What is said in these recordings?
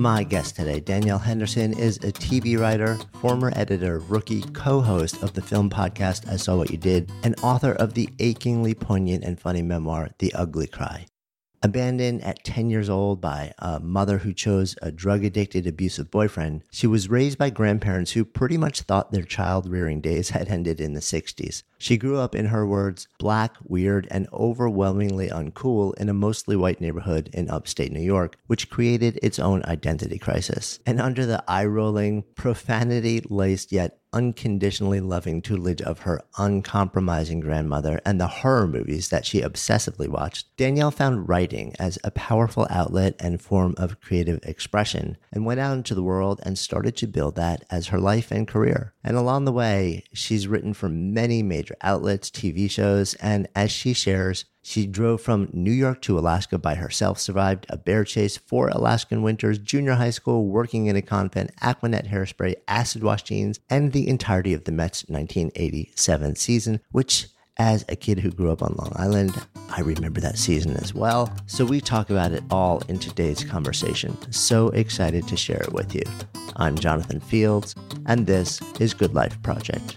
My guest today, Danielle Henderson, is a TV writer, former editor, rookie co-host of the film podcast I Saw What You Did, and author of the achingly poignant and funny memoir, The Ugly Cry. Abandoned at 10 years old by a mother who chose a drug-addicted, abusive boyfriend, she was raised by grandparents who pretty much thought their child-rearing days had ended in the 60s. She grew up, in her words, black, weird, and overwhelmingly uncool in a mostly white neighborhood in upstate New York, which created its own identity crisis. And under the eye-rolling, profanity-laced yet unconditionally loving tutelage of her uncompromising grandmother and the horror movies that she obsessively watched, Danielle found writing as a powerful outlet and form of creative expression, and went out into the world and started to build that as her life and career. And along the way, she's written for many major outlets, TV shows, and as she shares, she drove from New York to Alaska by herself, survived a bear chase, 4 Alaskan winters, junior high school, working in a convent, Aquanet hairspray, acid wash jeans, and the entirety of the Mets' 1987 season, which, as a kid who grew up on Long Island, I remember that season as well. So we talk about it all in today's conversation. So excited to share it with you. I'm Jonathan Fields, and this is Good Life Project.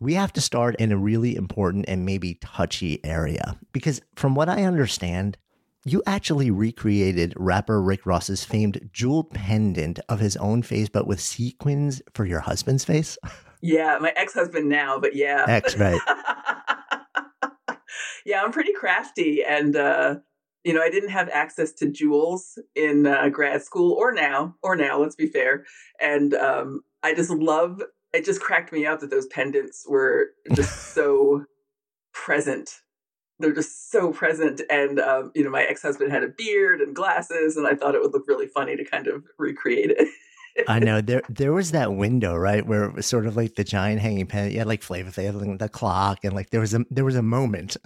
We have to start in a really important and maybe touchy area, because from what I understand, you actually recreated rapper Rick Ross's famed jewel pendant of his own face, but with sequins for your husband's face. Yeah, my ex-husband now, but yeah. Ex, right. Yeah, I'm pretty crafty. And, I didn't have access to jewels in grad school or now, let's be fair. And I just love it. Just cracked me up that those pendants were just so present. They're just so present. And, my ex-husband had a beard and glasses, and I thought it would look really funny to kind of recreate it. I know. There was that window, right, where it was sort of like the giant hanging pendant. You had like Flavor Flav, the clock, and like there was a moment.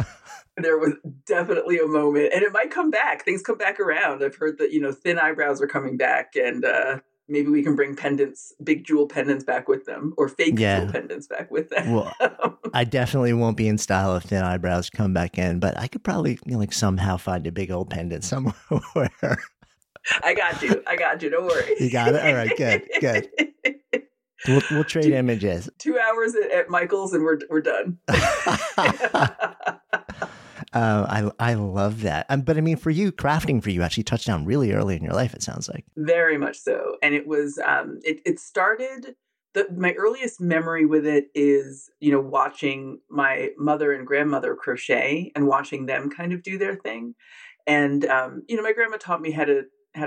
There was definitely a moment. And it might come back. Things come back around. I've heard that, thin eyebrows are coming back, and maybe we can bring pendants, big jewel pendants back with them, or fake jewel pendants back with them. Well, I definitely won't be in style if thin eyebrows come back in, but I could probably somehow find a big old pendant somewhere. I got you. Don't worry. You got it? All right. Good. We'll trade images. 2 hours at Michael's and we're done. I love that. But I mean, for you, crafting for you actually touched down really early in your life, it sounds like. Very much so. And it was, it started, my earliest memory with it is, watching my mother and grandmother crochet and watching them kind of do their thing. And, my grandma taught me how to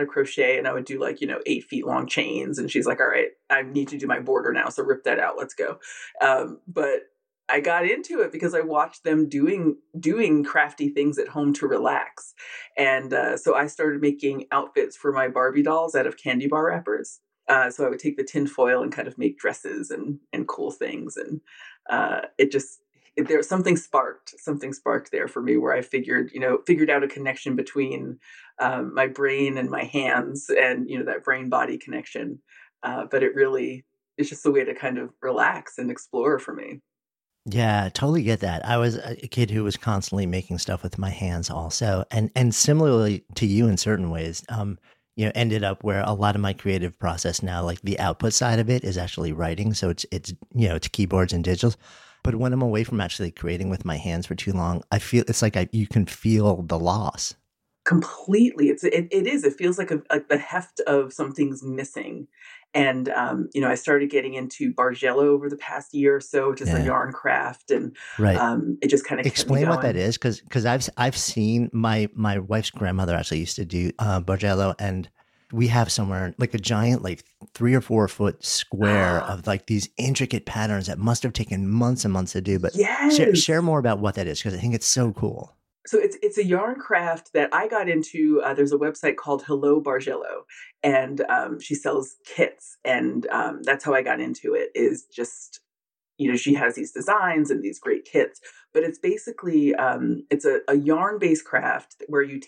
crochet, and I would do 8 feet long chains. And she's like, all right, I need to do my border now. So rip that out. Let's go. But I got into it because I watched them doing crafty things at home to relax. And so I started making outfits for my Barbie dolls out of candy bar wrappers. So I would take the tin foil and kind of make dresses and cool things. And something sparked there for me where I figured out a connection between my brain and my hands and, that brain body connection. But it's just a way to kind of relax and explore for me. Yeah, I totally get that. I was a kid who was constantly making stuff with my hands also. And similarly to you in certain ways, ended up where a lot of my creative process now, like the output side of it is actually writing. So it's keyboards and digitals. But when I'm away from actually creating with my hands for too long, I feel it's like you can feel the loss. Completely. It is. It feels like the heft of something's missing. And, I started getting into Bargello over the past year or so, which is a yarn craft. And right. It just kind of explain what that is. Cause I've seen my wife's grandmother actually used to do Bargello, and we have somewhere like a giant, 3 or 4 foot square of these intricate patterns that must've taken months and months to do, but share more about what that is. Cause I think it's so cool. So it's a yarn craft that I got into. There's a website called Hello Bargello, and she sells kits, and that's how I got into it. Is just she has these designs and these great kits, but it's basically it's a yarn based craft where you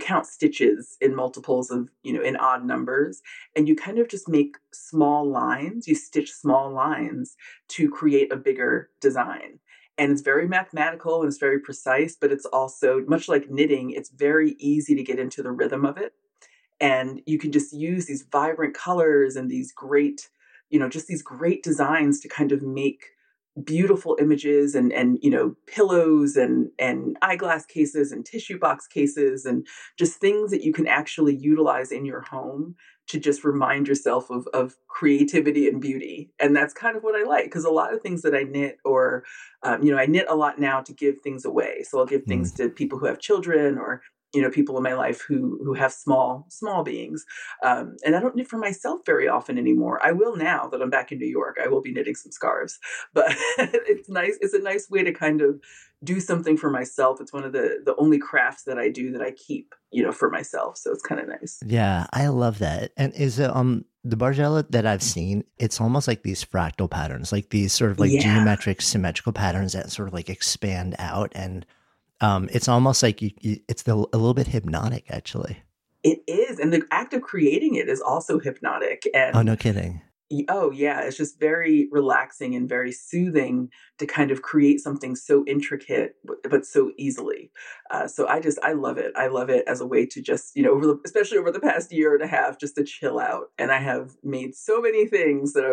count stitches in multiples of in odd numbers, and you kind of just make small lines. You stitch small lines to create a bigger design. And it's very mathematical and it's very precise, but it's also, much like knitting, it's very easy to get into the rhythm of it. And you can just use these vibrant colors and these great, just these great designs to kind of make beautiful images and pillows and eyeglass cases and tissue box cases and just things that you can actually utilize in your home to just remind yourself of creativity and beauty. And that's kind of what I like, because a lot of things that I knit or, I knit a lot now to give things away. So I'll give things to people who have children or, people in my life who have small beings. And I don't knit for myself very often anymore. I will now that I'm back in New York. I will be knitting some scarves, but it's nice. It's a nice way to kind of do something for myself. It's one of the only crafts that I do that I keep, for myself. So it's kind of nice. Yeah, I love that. And is the Bargello that I've seen, it's almost like these fractal patterns, like these sort of geometric, symmetrical patterns that sort of expand out and. It's almost like a little bit hypnotic, actually. It is. And the act of creating it is also hypnotic. And oh, no kidding. Oh, yeah. It's just very relaxing and very soothing to kind of create something so intricate, but so easily. So I love it. I love it as a way to just, especially over the past year and a half, just to chill out. And I have made so many things that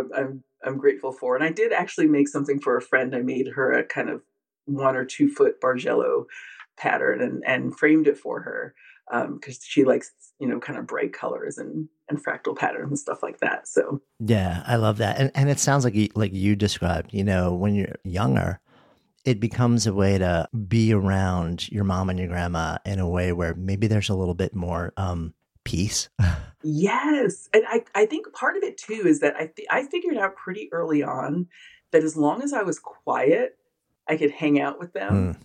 I'm grateful for. And I did actually make something for a friend. I made her a kind of 1 or 2 foot Bargello pattern and framed it for her because she likes, kind of bright colors and fractal patterns and stuff like that. So, yeah, I love that. And it sounds like you described, when you're younger, it becomes a way to be around your mom and your grandma in a way where maybe there's a little bit more peace. Yes. And I think part of it too is that I figured out pretty early on that as long as I was quiet, I could hang out with them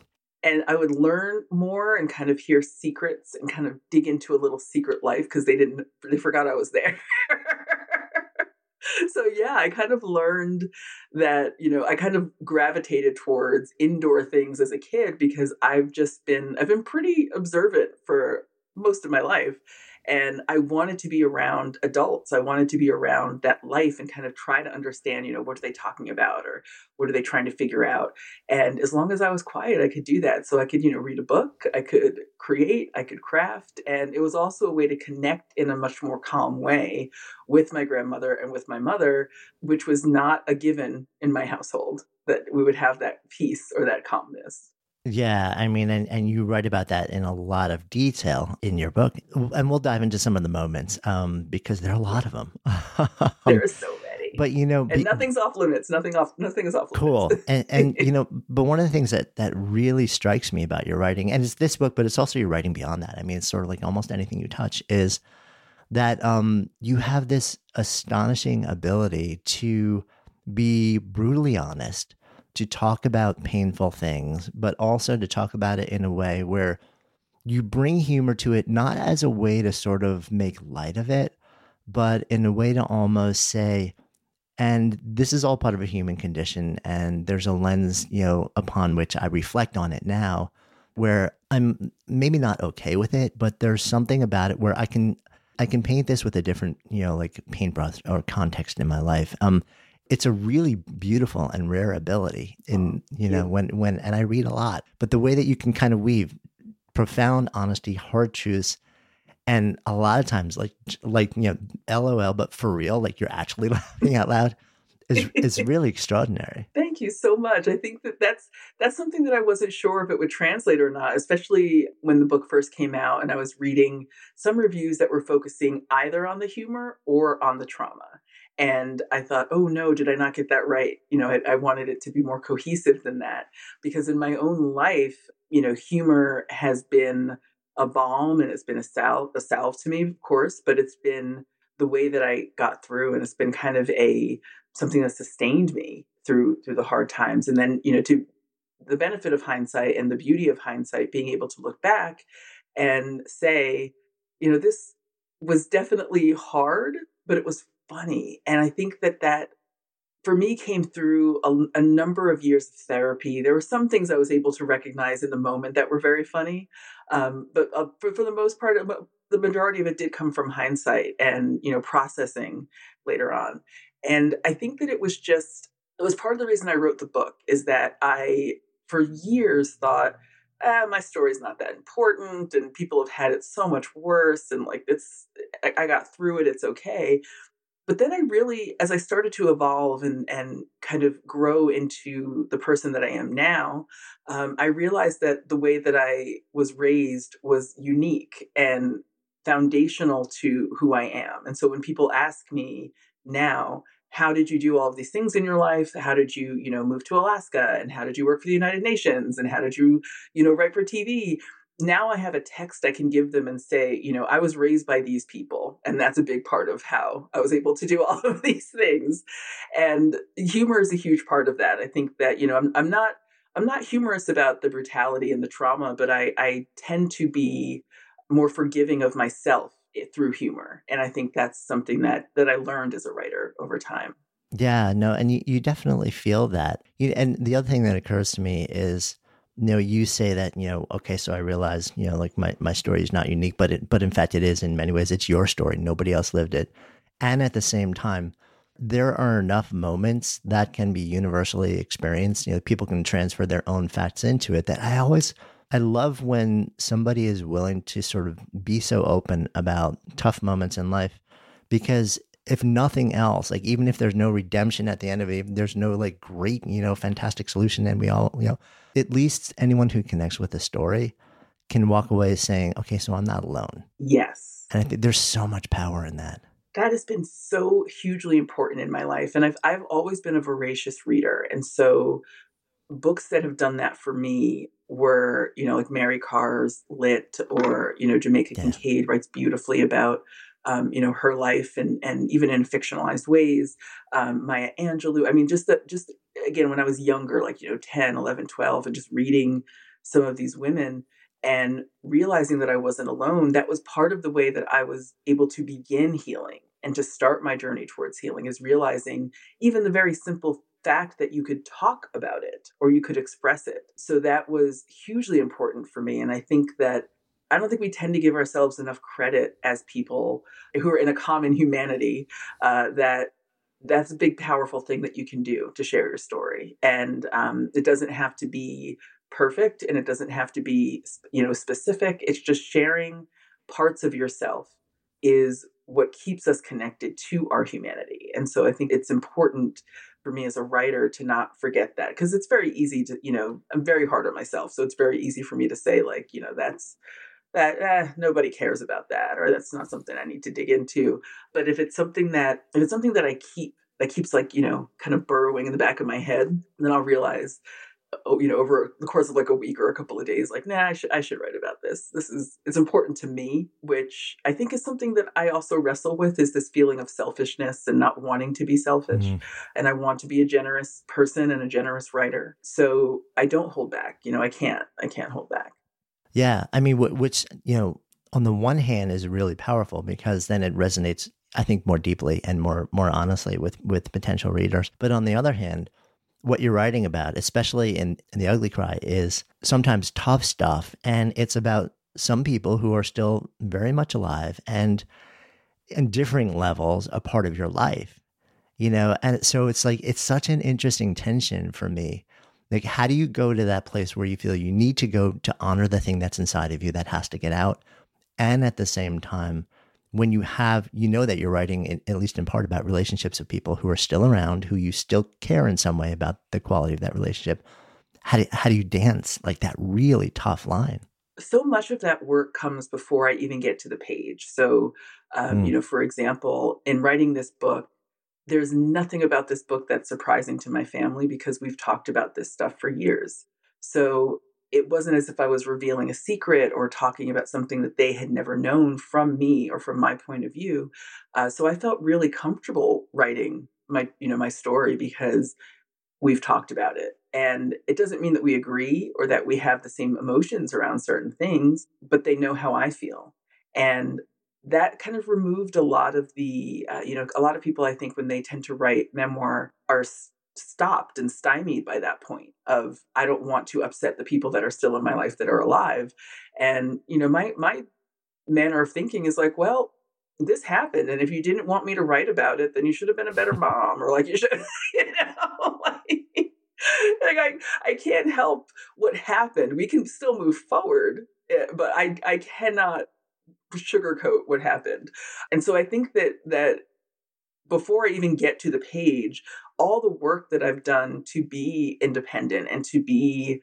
and I would learn more and kind of hear secrets and kind of dig into a little secret life because they forgot I was there. So yeah, I kind of learned that, I kind of gravitated towards indoor things as a kid because I've been pretty observant for most of my life. And I wanted to be around adults. I wanted to be around that life and kind of try to understand, you know, what are they talking about or what are they trying to figure out? And as long as I was quiet, I could do that. So I could, you know, read a book, I could create, I could craft. And it was also a way to connect in a much more calm way with my grandmother and with my mother, which was not a given in my household that we would have that peace or that calmness. Yeah, I mean, and you write about that in a lot of detail in your book. And we'll dive into some of the moments because there are a lot of them. There are so many. But, you know, and nothing's off limits. Nothing is off limits. Cool. And you know, but one of the things that really strikes me about your writing, and it's this book, but it's also your writing beyond that. I mean, it's sort of like almost anything you touch is that you have this astonishing ability to be brutally honest, to talk about painful things, but also to talk about it in a way where you bring humor to it, not as a way to sort of make light of it, but in a way to almost say, and this is all part of a human condition, and there's a lens, you know, upon which I reflect on it now, where I'm maybe not okay with it, but there's something about it where I can paint this with a different, you know, like paintbrush or context in my life. It's a really beautiful and rare ability in, you know, when, and I read a lot, but the way that you can kind of weave profound honesty, hard truths, and a lot of times like, you know, LOL, but for real, like you're actually laughing out loud is really extraordinary. Thank you so much. I think that's something that I wasn't sure if it would translate or not, especially when the book first came out and I was reading some reviews that were focusing either on the humor or on the trauma. And I thought, oh no, did I not get that right? You know, I wanted it to be more cohesive than that, because in my own life, you know, humor has been a balm and it's been a salve to me, of course, but it's been the way that I got through, and it's been kind of something that sustained me through the hard times. And then, you know, to the benefit of hindsight and the beauty of hindsight, being able to look back and say, you know, this was definitely hard, but it was funny. And I think that for me came through a number of years of therapy. There were some things I was able to recognize in the moment that were very funny. But for the most part, the majority of it did come from hindsight and, you know, processing later on. And I think that it was part of the reason I wrote the book is that I, for years, thought, my story's not that important and people have had it so much worse. And like, I got through it. It's okay. But then I really, as I started to evolve and kind of grow into the person that I am now, I realized that the way that I was raised was unique and foundational to who I am. And so when people ask me now, how did you do all of these things in your life? How did you, you know, move to Alaska? And how did you work for the United Nations? And how did you, you know, write for TV? Now I have a text I can give them and say, you know, I was raised by these people. And that's a big part of how I was able to do all of these things. And humor is a huge part of that. I think that, you know, I'm not humorous about the brutality and the trauma, but I tend to be more forgiving of myself through humor. And I think that's something that I learned as a writer over time. Yeah, no. And you definitely feel that. And the other thing that occurs to me is, you know, you say that, you know, okay, so I realize, you know, like my story is not unique, but in fact it is in many ways. It's your story. Nobody else lived it. And at the same time, there are enough moments that can be universally experienced. You know, people can transfer their own facts into it that I love when somebody is willing to sort of be so open about tough moments in life, because if nothing else, like even if there's no redemption at the end of it, there's no like great, you know, fantastic solution. And we all, you know, at least anyone who connects with the story can walk away saying, okay, so I'm not alone. Yes. And I think there's so much power in that. That has been so hugely important in my life. And I've always been a voracious reader. And so books that have done that for me were, you know, like Mary Carr's Lit, or, you know, Jamaica Kincaid writes beautifully about, you know, her life and even in fictionalized ways, Maya Angelou. I mean, just again, when I was younger, like, you know, 10, 11, 12, and just reading some of these women and realizing that I wasn't alone, that was part of the way that I was able to begin healing and to start my journey towards healing, is realizing even the very simple fact that you could talk about it or you could express it. So that was hugely important for me. And I think that I don't think we tend to give ourselves enough credit as people who are in a common humanity, that's a big, powerful thing that you can do to share your story. And it doesn't have to be perfect and it doesn't have to be, specific. It's just sharing parts of yourself is what keeps us connected to our humanity. And so I think it's important for me as a writer to not forget that, because it's very easy to, I'm very hard on myself. So it's very easy for me to say nobody cares about that, or that's not something I need to dig into. But if it's something that I keep, that keeps kind of burrowing in the back of my head, then I'll realize, over the course of a week or a couple of days, I should write about this. It's important to me, which I think is something that I also wrestle with, is this feeling of selfishness and not wanting to be selfish. Mm-hmm. And I want to be a generous person and a generous writer. So I don't hold back, I can't hold back. Yeah. I mean, which, on the one hand is really powerful, because then it resonates, I think, more deeply and more honestly with potential readers. But on the other hand, what you're writing about, especially in The Ugly Cry, is sometimes tough stuff. And it's about some people who are still very much alive and in differing levels a part of your life, And so it's such an interesting tension for me. How do you go to that place where you feel you need to go to honor the thing that's inside of you that has to get out? And at the same time, when you have, that you're writing, at least in part, about relationships of people who are still around, who you still care in some way about the quality of that relationship, how do you dance that really tough line? So much of that work comes before I even get to the page. So, for example, in writing this book, there's nothing about this book that's surprising to my family, because we've talked about this stuff for years. So it wasn't as if I was revealing a secret or talking about something that they had never known from me or from my point of view. So I felt really comfortable writing my story, because we've talked about it. And it doesn't mean that we agree or that we have the same emotions around certain things, but they know how I feel. And that kind of removed a lot of the, a lot of people, I think, when they tend to write memoir, are stopped and stymied by that point of, I don't want to upset the people that are still in my life that are alive. And, my manner of thinking is well, this happened. And if you didn't want me to write about it, then you should have been a better mom, or you should, I can't help what happened. We can still move forward, but I cannot sugarcoat what happened. And so I think that before I even get to the page, all the work that I've done to be independent and to be,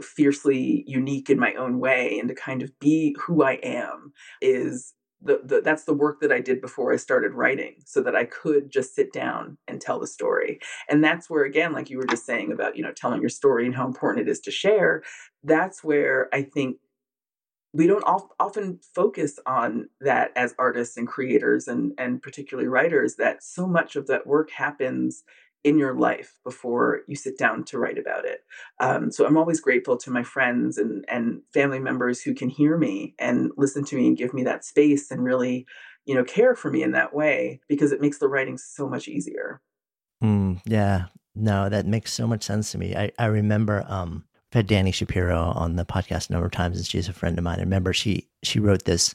fiercely unique in my own way and to kind of be who I am is that's the work that I did before I started writing, so that I could just sit down and tell the story. And that's where, again, you were just saying about, telling your story and how important it is to share. That's where I think we don't often focus on that as artists and creators and particularly writers, that so much of that work happens in your life before you sit down to write about it. So I'm always grateful to my friends and family members who can hear me and listen to me and give me that space and really, care for me in that way, because it makes the writing so much easier. Yeah, no, that makes so much sense to me. I remember, I've had Danny Shapiro on the podcast a number of times, and she's a friend of mine. I remember she wrote this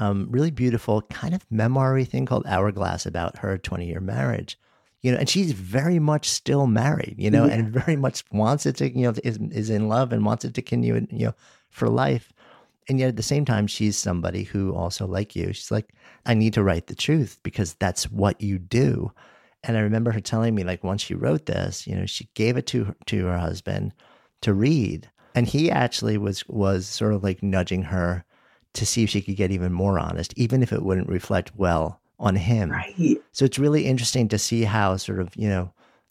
really beautiful kind of memoir-y thing called Hourglass about her 20-year marriage, and she's very much still married, yeah. And very much wants it to, is in love and wants it to continue, for life. And yet at the same time, she's somebody who also, like you, she's like, I need to write the truth, because that's what you do. And I remember her telling me, once she wrote this, she gave it to her husband to read. And he actually was sort of nudging her to see if she could get even more honest, even if it wouldn't reflect well on him. Right. So it's really interesting to see how sort of,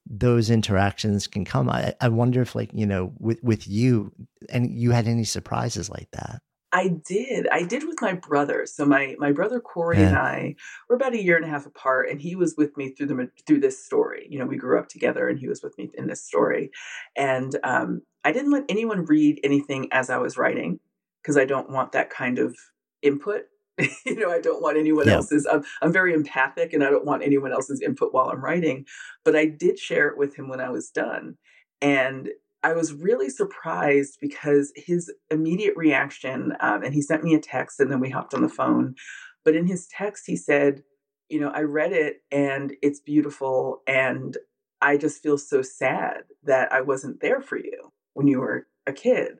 those interactions can come. I wonder if with you, and you had any surprises like that. I did with my brother. So my brother, Corey, and I were about 1.5 years apart, and he was with me through this story. We grew up together, and he was with me in this story. And I didn't let anyone read anything as I was writing, because I don't want that kind of input. I don't want anyone else's. I'm very empathic, and I don't want anyone else's input while I'm writing. But I did share it with him when I was done. And I was really surprised because his immediate reaction, and he sent me a text and then we hopped on the phone. But in his text, he said, you know, I read it and it's beautiful. And I just feel so sad that I wasn't there for you when you were a kid.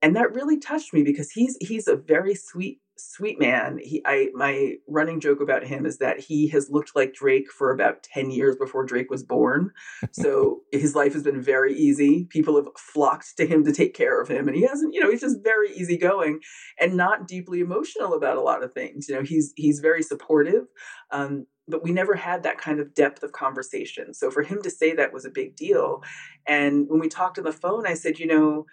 And that really touched me because he's a very sweet man. My running joke about him is that he has looked like Drake for about 10 years before Drake was born. So his life has been very easy. People have flocked to him to take care of him. And he hasn't, you know, he's just very easygoing and not deeply emotional about a lot of things. You know, he's very supportive. But we never had that kind of depth of conversation. So for him to say that was a big deal. And when we talked on the phone, I said, you know,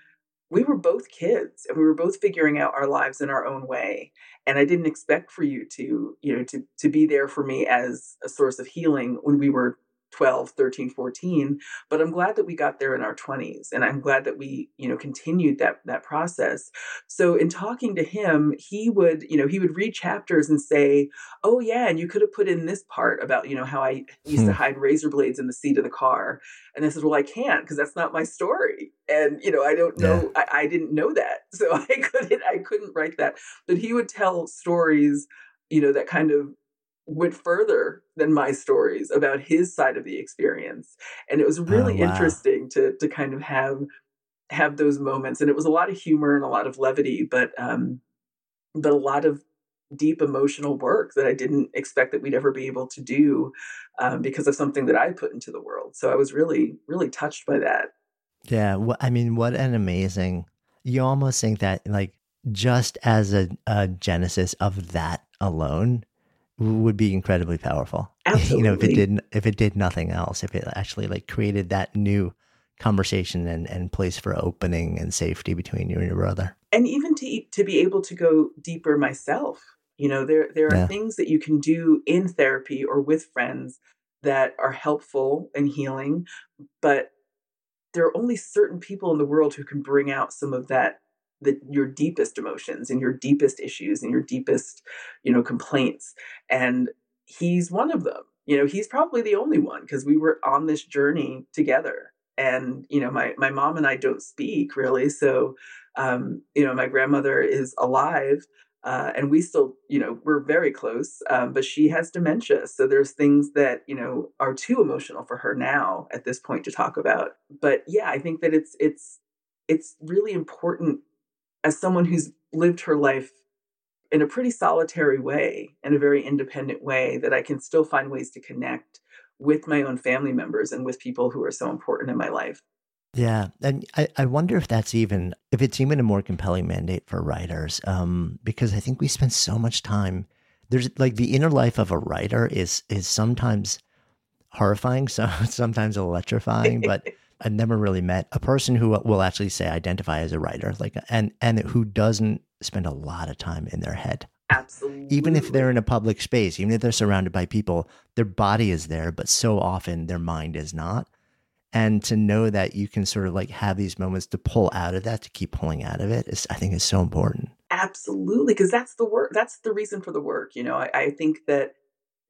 we were both kids and we were both figuring out our lives in our own way. And I didn't expect for you to, you know, to be there for me as a source of healing when we were 12, 13, 14. But I'm glad that we got there in our 20s. And I'm glad that we, you know, continued that process. So in talking to him, he would read chapters and say, oh yeah, and you could have put in this part about, you know, how I used to hide razor blades in the seat of the car. And I said, well, I can't, because that's not my story. And, you know, I don't know, yeah. I didn't know that. So I couldn't write that. But he would tell stories, you know, that kind of went further than my stories about his side of the experience. And it was really interesting to kind of have those moments. And it was a lot of humor and a lot of levity, but a lot of deep emotional work that I didn't expect that we'd ever be able to do because of something that I put into the world. So I was really, really touched by that. Yeah. Well, I mean, what an amazing, you almost think that like just as a genesis of that alone would be incredibly powerful. Absolutely. You know, if it did nothing else, if it actually like created that new conversation and place for opening and safety between you and your brother. And even to be able to go deeper myself, you know, there are things that you can do in therapy or with friends that are helpful and healing, but there are only certain people in the world who can bring out some of that, your deepest emotions and your deepest issues and your deepest, you know, complaints. And he's one of them. You know, he's probably the only one because we were on this journey together. And, you know, my mom and I don't speak really. So, you know, my grandmother is alive and we still, you know, we're very close, but she has dementia. So there's things that, you know, are too emotional for her now at this point to talk about. But yeah, I think that it's really important as someone who's lived her life in a pretty solitary way, in a very independent way, that I can still find ways to connect with my own family members and with people who are so important in my life. Yeah. And I wonder if it's even a more compelling mandate for writers, because I think we spend so much time, there's like the inner life of a writer is sometimes horrifying, sometimes electrifying, but I've never really met a person who will actually say identify as a writer, like, and who doesn't spend a lot of time in their head. Absolutely. Even if they're in a public space, even if they're surrounded by people, their body is there, but so often their mind is not. And to know that you can sort of like have these moments to pull out of that, to keep pulling out of it, I think is so important. Absolutely. Because that's the work. That's the reason for the work. You know, I think that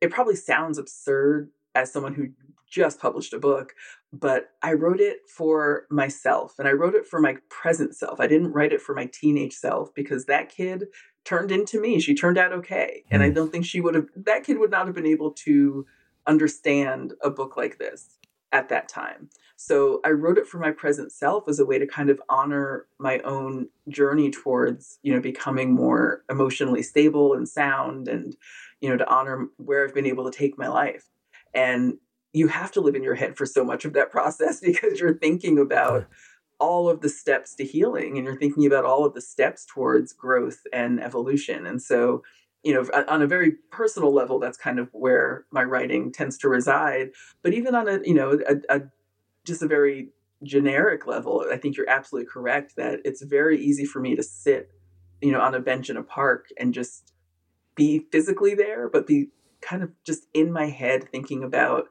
it probably sounds absurd as someone who just published a book, but I wrote it for myself and I wrote it for my present self. I didn't write it for my teenage self because that kid turned into me. She turned out okay. And I don't think that kid would not have been able to understand a book like this at that time. So I wrote it for my present self as a way to kind of honor my own journey towards, you know, becoming more emotionally stable and sound and, you know, to honor where I've been able to take my life. And you have to live in your head for so much of that process because you're thinking about all of the steps to healing and you're thinking about all of the steps towards growth and evolution. And so, you know, on a very personal level, that's kind of where my writing tends to reside. But even on a, you know, just a very generic level, I think you're absolutely correct that it's very easy for me to sit, you know, on a bench in a park and just be physically there, but be kind of just in my head thinking about,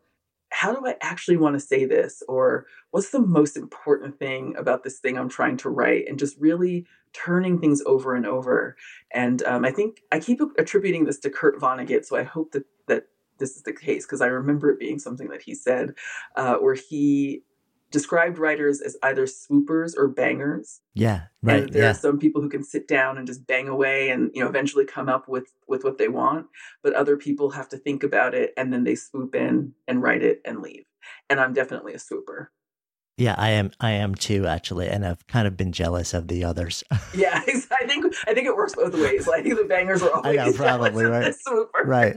how do I actually want to say this? Or what's the most important thing about this thing I'm trying to write? And just really turning things over and over. And I think I keep attributing this to Kurt Vonnegut. So I hope that this is the case because I remember it being something that he said where he described writers as either swoopers or bangers. Yeah, right. And there are some people who can sit down and just bang away and, you know, eventually come up with what they want. But other people have to think about it and then they swoop in and write it and leave. And I'm definitely a swooper. Yeah, I am too, actually. And I've kind of been jealous of the others. Yeah, I think it works both ways. Like the bangers are always jealous probably, right? Of the swooper. Right.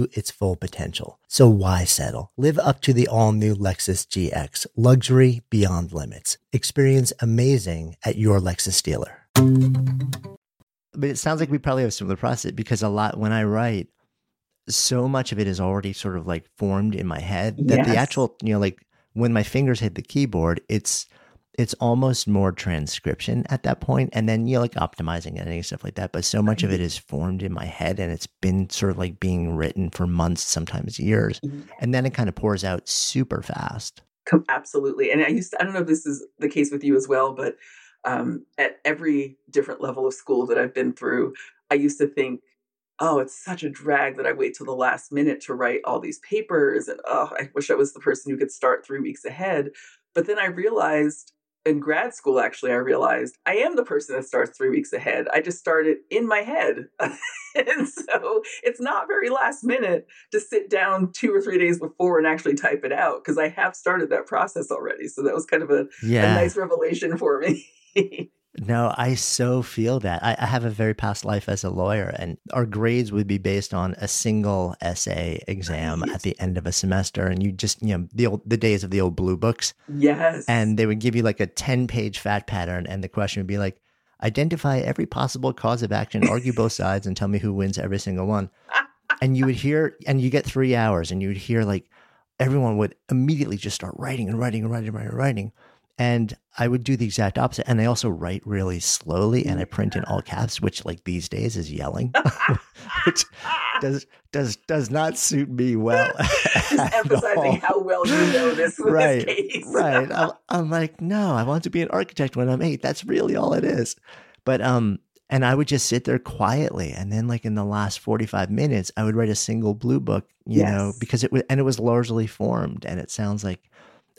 its full potential. So why settle? Live up to the all-new Lexus GX, luxury beyond limits. Experience amazing at your Lexus dealer. But it sounds like we probably have similar process because a lot when I write, so much of it is already sort of like formed in my head that the actual, you know, like when my fingers hit the keyboard, it's almost more transcription at that point. And then you know, like optimizing it and stuff like that. But so much of it is formed in my head and it's been sort of like being written for months, sometimes years. And then it kind of pours out super fast. Absolutely. And I don't know if this is the case with you as well, but at every different level of school that I've been through, I used to think, oh, it's such a drag that I wait till the last minute to write all these papers. And oh, I wish I was the person who could start 3 weeks ahead. But then I realized, in grad school, actually, I realized I am the person that starts 3 weeks ahead. I just started in my head. And so it's not very last minute to sit down 2 or 3 days before and actually type it out because I have started that process already. So that was kind of a nice revelation for me. No, I so feel that. I have a very past life as a lawyer, and our grades would be based on a single essay exam at the end of a semester. And you just, you know, the days of the old blue books. Yes. And they would give you like a 10-page fact pattern. And the question would be like, identify every possible cause of action, argue both sides, and tell me who wins every single one. And you would hear, and you get 3 hours, and you would hear like everyone would immediately just start writing. And I would do the exact opposite. And I also write really slowly, and I print in all caps, which like these days is yelling, which does not suit me well. Just emphasizing how well you know this case. Right. I'm like, no, I want to be an architect when I'm 8. That's really all it is. But, and I would just sit there quietly. And then like in the last 45 minutes, I would write a single blue book, you know, because it was largely formed. And it sounds like,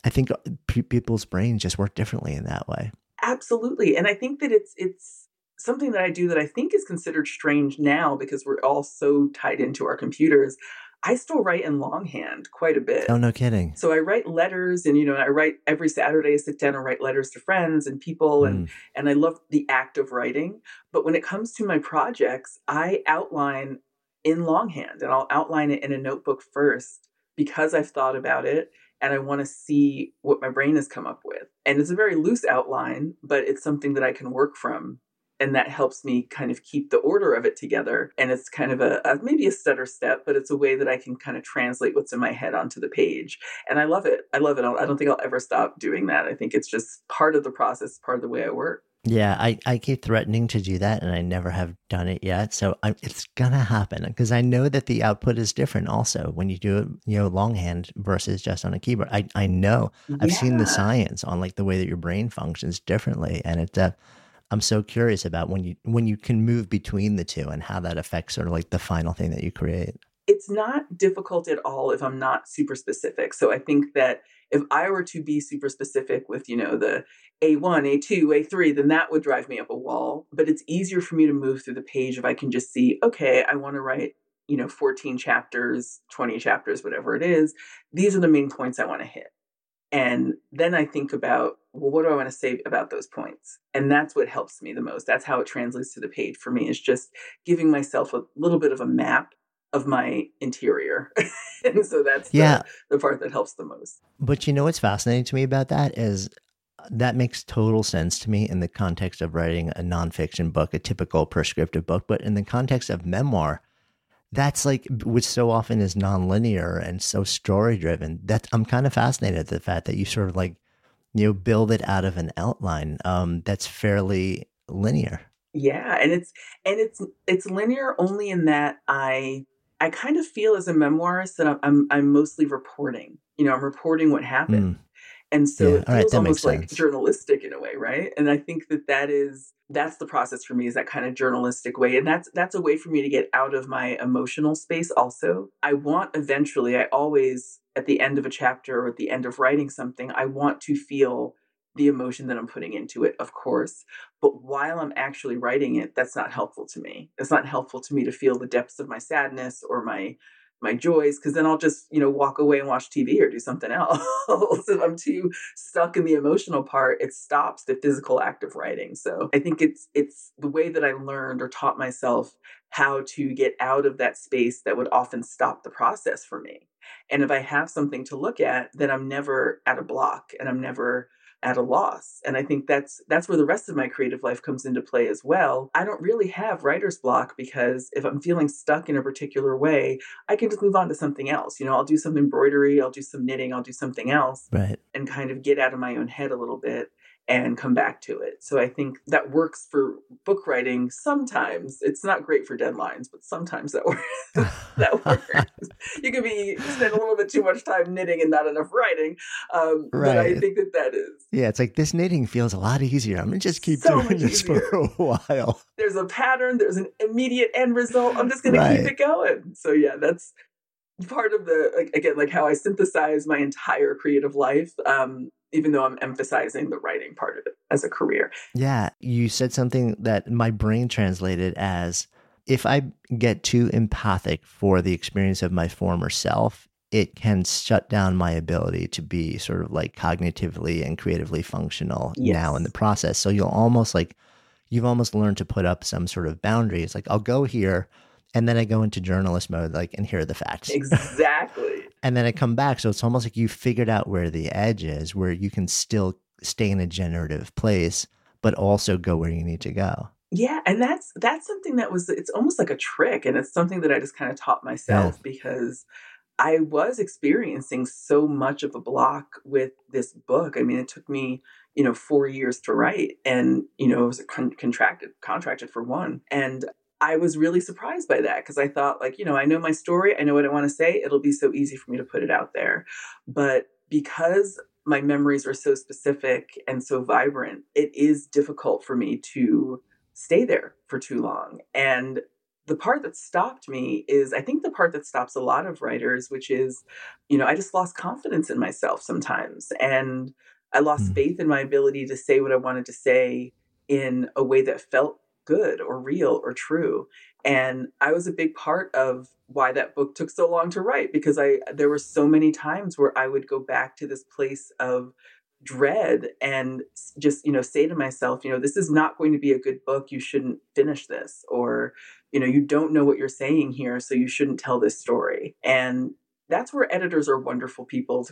I think people's brains just work differently in that way. Absolutely. And I think that it's something that I do that I think is considered strange now because we're all so tied into our computers. I still write in longhand quite a bit. Oh, no kidding. So I write letters and, you know, I write every Saturday, I sit down and write letters to friends and people. And I love the act of writing. But when it comes to my projects, I outline in longhand, and I'll outline it in a notebook first because I've thought about it. And I want to see what my brain has come up with. And it's a very loose outline, but it's something that I can work from. And that helps me kind of keep the order of it together. And it's kind of maybe a stutter step, but it's a way that I can kind of translate what's in my head onto the page. And I love it. I don't think I'll ever stop doing that. I think it's just part of the process, part of the way I work. Yeah, I keep threatening to do that, and I never have done it yet. So it's going to happen because I know that the output is different also when you do it, you know, longhand versus just on a keyboard. I know. Yeah. I've seen the science on like the way that your brain functions differently. And it's I'm so curious about when you can move between the two and how that affects sort of like the final thing that you create. It's not difficult at all if I'm not super specific. So I think that if I were to be super specific with, you know, the A1, A2, A3, then that would drive me up a wall. But it's easier for me to move through the page if I can just see, okay, I want to write, you know, 14 chapters, 20 chapters, whatever it is. These are the main points I want to hit. And then I think about, well, what do I want to say about those points? And that's what helps me the most. That's how it translates to the page for me, is just giving myself a little bit of a map of my interior. And so that's the part that helps the most. But you know what's fascinating to me about that is that makes total sense to me in the context of writing a nonfiction book, a typical prescriptive book. But in the context of memoir, that's like, which so often is nonlinear and so story driven, that I'm kind of fascinated at the fact that you sort of like, you know, build it out of an outline that's fairly linear. Yeah. And it's linear only in that I kind of feel as a memoirist that I'm mostly reporting, you know, I'm reporting what happened. Mm. And so it feels almost like journalistic in a way. Right. And I think that's the process for me, is that kind of journalistic way. And that's a way for me to get out of my emotional space. Also, I want eventually, I always at the end of a chapter or at the end of writing something, I want to feel the emotion that I'm putting into it, of course. But while I'm actually writing it, that's not helpful to me. It's not helpful to me to feel the depths of my sadness or my joys, because then I'll just, you know, walk away and watch TV or do something else. If I'm too stuck in the emotional part, it stops the physical act of writing. So I think it's the way that I learned or taught myself how to get out of that space that would often stop the process for me. And if I have something to look at, then I'm never at a block and I'm never at a loss. And I think that's where the rest of my creative life comes into play as well. I don't really have writer's block because if I'm feeling stuck in a particular way, I can just move on to something else. You know, I'll do some embroidery, I'll do some knitting, I'll do something else, right, and kind of get out of my own head a little bit and come back to it. So I think that works for book writing sometimes. It's not great for deadlines, but sometimes that works. That works. You could spend a little bit too much time knitting and not enough writing. Right. But I think that is. Yeah, it's like this knitting feels a lot easier. I'm going to just keep doing this for a while. There's a pattern. There's an immediate end result. I'm just going to keep it going. So yeah, that's part of the, like how I synthesize my entire creative life. Even though I'm emphasizing the writing part of it as a career. Yeah. You said something that my brain translated as, if I get too empathic for the experience of my former self, it can shut down my ability to be sort of like cognitively and creatively functional now in the process. So you'll almost like, you've almost learned to put up some sort of boundary. It's like, I'll go here and then I go into journalist mode, like, and here are the facts. Exactly. And then I come back. So it's almost like you figured out where the edge is, where you can still stay in a generative place, but also go where you need to go. Yeah. And that's something that was, it's almost like a trick. And it's something that I just kind of taught myself because I was experiencing so much of a block with this book. I mean, it took me, 4 years to write, and, it was contracted for one. And I was really surprised by that because I thought like, I know my story. I know what I want to say. It'll be so easy for me to put it out there. But because my memories are so specific and so vibrant, it is difficult for me to stay there for too long. And the part that stopped me is, I think the part that stops a lot of writers, which is, I just lost confidence in myself sometimes. And I lost faith in my ability to say what I wanted to say in a way that felt good or real or true. And I was a big part of why that book took so long to write, because there were so many times where I would go back to this place of dread and just, say to myself, this is not going to be a good book. You shouldn't finish this, or, you don't know what you're saying here, so you shouldn't tell this story. And that's where editors are wonderful people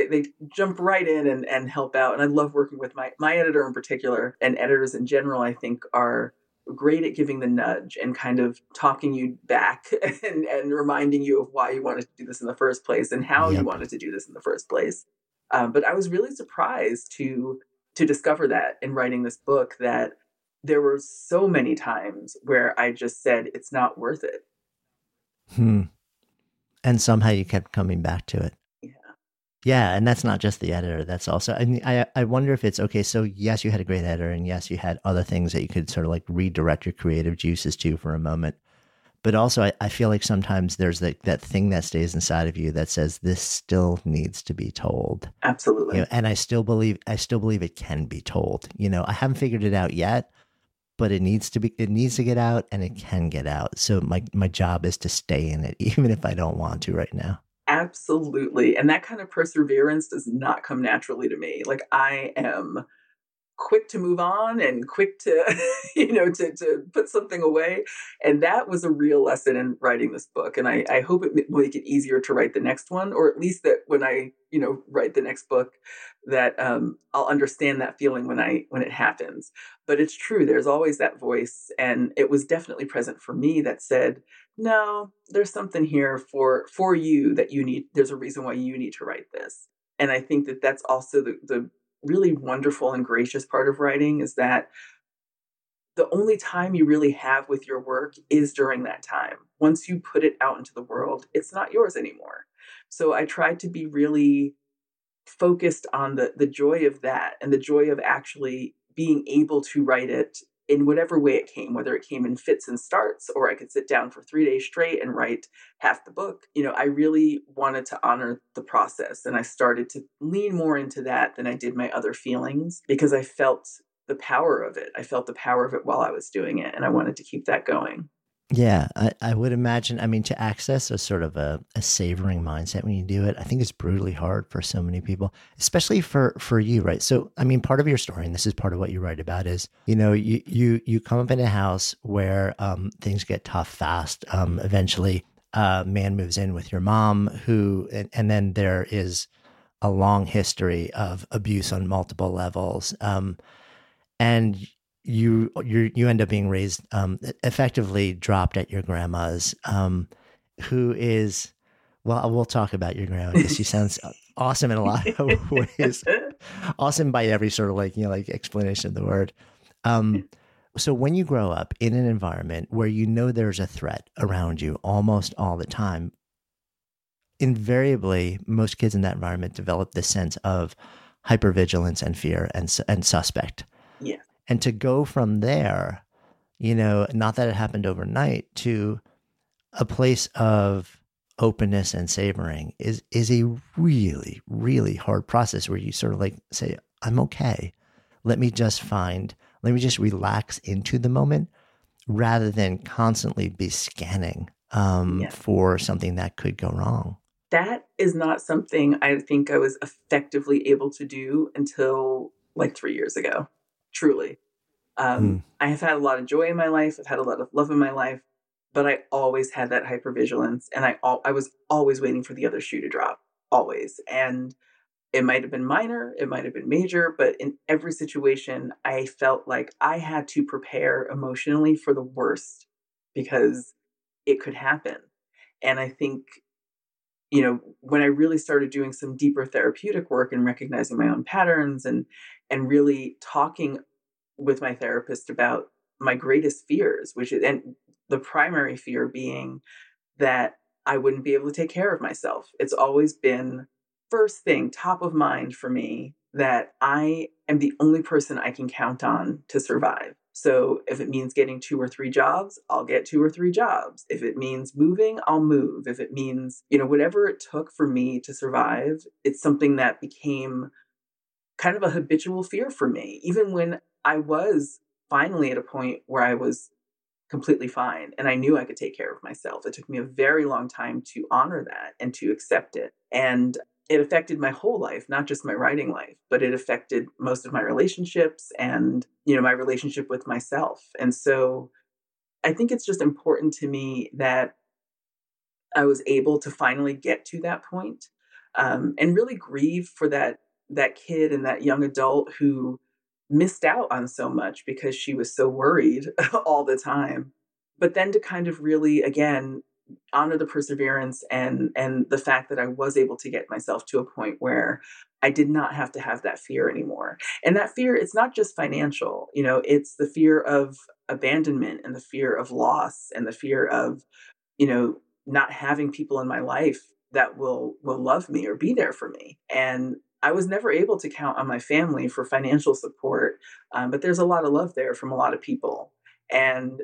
they jump right in and help out. And I love working with my editor in particular, and editors in general, I think, are great at giving the nudge and kind of talking you back and reminding you of why you wanted to do this in the first place and how you wanted to do this in the first place. But I was really surprised to discover that in writing this book, that there were so many times where I just said, it's not worth it. And somehow you kept coming back to it. Yeah. And that's not just the editor. That's also, I mean, I wonder if it's okay. So yes, you had a great editor, and yes, you had other things that you could sort of like redirect your creative juices to for a moment. But also I feel like sometimes there's that thing that stays inside of you that says this still needs to be told. Absolutely. And I still believe it can be told. I haven't figured it out yet, but it needs to get out, and it can get out. So my job is to stay in it, even if I don't want to right now. Absolutely. And that kind of perseverance does not come naturally to me. Like, I am quick to move on and quick to, to put something away. And that was a real lesson in writing this book. And I hope it will make it easier to write the next one, or at least that when I, write the next book, that I'll understand that feeling when it happens. But it's true. There's always that voice. And it was definitely present for me that said, no, there's something here for you that you need. There's a reason why you need to write this. And I think that that's also the really wonderful and gracious part of writing, is that the only time you really have with your work is during that time. Once you put it out into the world, it's not yours anymore. So I tried to be really focused on the joy of that, and the joy of actually being able to write it in whatever way it came, whether it came in fits and starts, or I could sit down for 3 days straight and write half the book. I really wanted to honor the process. And I started to lean more into that than I did my other feelings, because I felt the power of it. I felt the power of it while I was doing it. And I wanted to keep that going. Yeah, I would imagine, to access a sort of a savoring mindset when you do it, I think it's brutally hard for so many people, especially for you, right? So, part of your story, and this is part of what you write about, is, you come up in a house where things get tough fast. Eventually, a man moves in with your mom, and then there is a long history of abuse on multiple levels. And you end up being raised, effectively dropped at your grandma's, who is, well, we'll talk about your grandma, because she sounds awesome in a lot of ways. Awesome by every sort of like, explanation of the word. So when you grow up in an environment where there's a threat around you almost all the time, invariably, most kids in that environment develop this sense of hypervigilance and fear and suspect. Yeah. And to go from there, not that it happened overnight, to a place of openness and savoring is a really, really hard process, where you sort of like say, I'm okay. Let me just relax into the moment, rather than constantly be scanning for something that could go wrong. that is not something I think I was effectively able to do until like 3 years ago, truly. I have had a lot of joy in my life. I've had a lot of love in my life, but I always had that hypervigilance, and I was always waiting for the other shoe to drop, always. And it might've been minor, it might've been major, but in every situation, I felt like I had to prepare emotionally for the worst because it could happen. And I think, you know, when I really started doing some deeper therapeutic work and recognizing my own patterns and really talking with my therapist about my greatest fears, which is, and the primary fear being that I wouldn't be able to take care of myself. It's always been first thing, top of mind for me, that I am the only person I can count on to survive. So if it means getting 2 or 3 jobs, I'll get 2 or 3 jobs. If it means moving, I'll move. If it means, you know, whatever it took for me to survive, it's something that became kind of a habitual fear for me, even when I was finally at a point where I was completely fine and I knew I could take care of myself. It took me a very long time to honor that and to accept it. And it affected my whole life, not just my writing life, but it affected most of my relationships and, you know, my relationship with myself. And so I think it's just important to me that I was able to finally get to that point, and really grieve for that kid and that young adult who missed out on so much because she was so worried all the time. But then to kind of really, again, honor the perseverance and the fact that I was able to get myself to a point where I did not have to have that fear anymore. And that fear, it's not just financial, you know, it's the fear of abandonment and the fear of loss and the fear of, you know, not having people in my life that will love me or be there for me. And I was never able to count on my family for financial support, but there's a lot of love there from a lot of people. And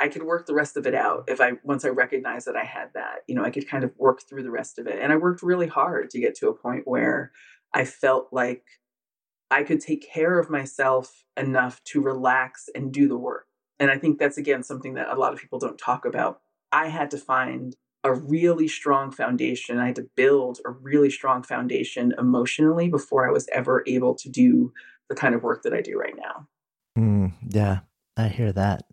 I could work the rest of it out once I recognized that I had that, you know, I could kind of work through the rest of it. And I worked really hard to get to a point where I felt like I could take care of myself enough to relax and do the work. And I think that's, again, something that a lot of people don't talk about. I had to find a really strong foundation. I had to build a really strong foundation emotionally before I was ever able to do the kind of work that I do right now. Yeah, I hear that.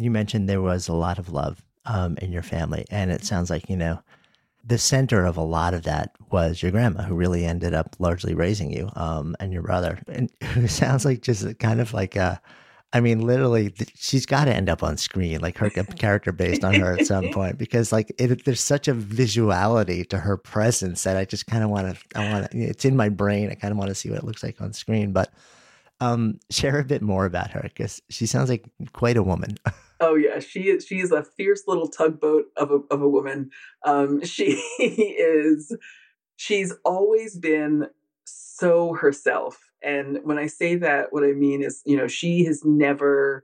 You mentioned there was a lot of love in your family, and it sounds like, you know, the center of a lot of that was your grandma, who really ended up largely raising you, and your brother, and who sounds like just kind of like a, I mean, literally, she's got to end up on screen, like her character based on her at some point, because like there's such a visuality to her presence that I just kind of I want to, it's in my brain. I kind of want to see what it looks like on screen, but share a bit more about her, because she sounds like quite a woman. Oh yeah, she's a fierce little tugboat of a woman. She's always been so herself. And when I say that, what I mean is, you know, she never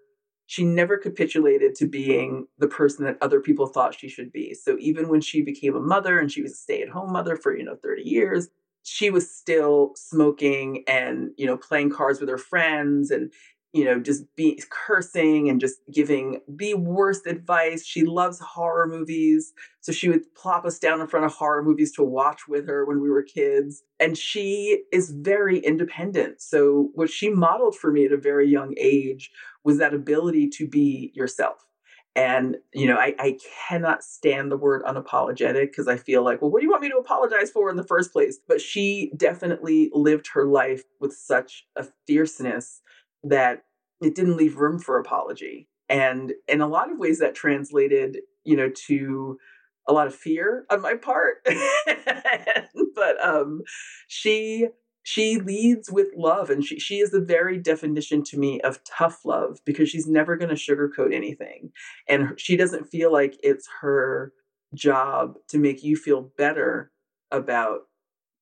capitulated to being the person that other people thought she should be. So even when she became a mother and she was a stay-at-home mother for, you know, 30 years, she was still smoking and, you know, playing cards with her friends and, you know, just cursing and just giving the worst advice. She loves horror movies. So she would plop us down in front of horror movies to watch with her when we were kids. And she is very independent. So what she modeled for me at a very young age was that ability to be yourself. And, you know, I cannot stand the word unapologetic, because I feel like, well, what do you want me to apologize for in the first place? But she definitely lived her life with such a fierceness that it didn't leave room for apology. And in a lot of ways that translated, you know, to a lot of fear on my part. But she leads with love, and she is the very definition to me of tough love, because she's never going to sugarcoat anything. And she doesn't feel like it's her job to make you feel better about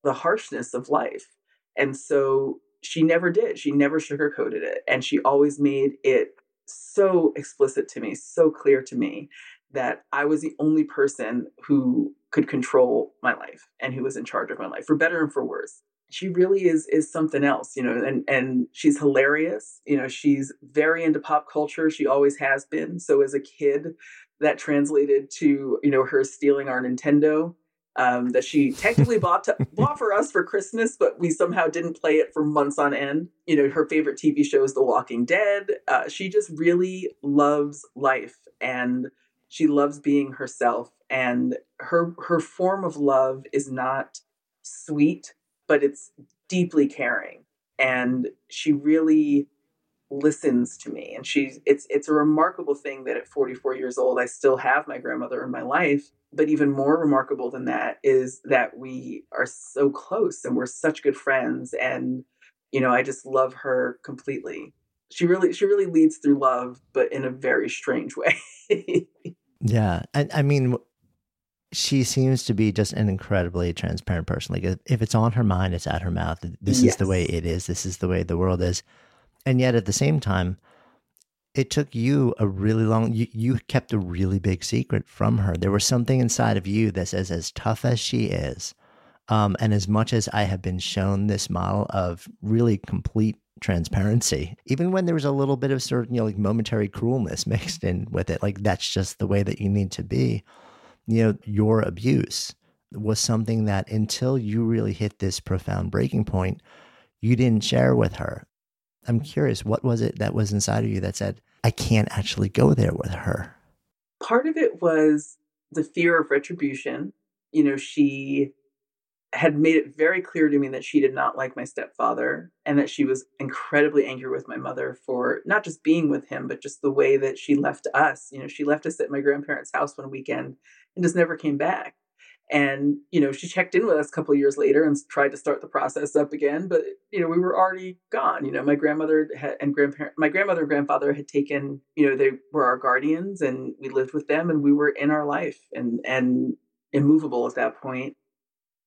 the harshness of life. And so she never did. She never sugarcoated it. And she always made it so explicit to me, so clear to me, that I was the only person who could control my life and who was in charge of my life, for better and for worse. She really is something else, you know, and she's hilarious. You know, she's very into pop culture. She always has been. So as a kid, that translated to, you know, her stealing our Nintendo that she technically bought for us for Christmas, but we somehow didn't play it for months on end. You know, her favorite TV show is The Walking Dead. She just really loves life, and she loves being herself. And her form of love is not sweet, but it's deeply caring. And she really listens to me. And it's a remarkable thing that at 44 years old, I still have my grandmother in my life. But even more remarkable than that is that we are so close and we're such good friends. And, you know, I just love her completely. She really leads through love, but in a very strange way. Yeah. I mean, she seems to be just an incredibly transparent person. Like if it's on her mind, it's at her mouth. This is the way it is. This is the way the world is. And yet at the same time, it took you a really long, you kept a really big secret from her. There was something inside of you that says, as tough as she is, and as much as I have been shown this model of really complete transparency, even when there was a little bit of certain, you know, like momentary cruelness mixed in with it, like that's just the way that you need to be. You know, your abuse was something that until you really hit this profound breaking point, you didn't share with her. I'm curious, what was it that was inside of you that said, I can't actually go there with her? Part of it was the fear of retribution. You know, she had made it very clear to me that she did not like my stepfather and that she was incredibly angry with my mother for not just being with him, but just the way that she left us. You know, she left us at my grandparents' house one weekend and just never came back. And, you know, she checked in with us a couple of years later and tried to start the process up again. But, you know, we were already gone. You know, my grandmother and grandfather had taken, you know, they were our guardians and we lived with them and we were in our life and immovable at that point.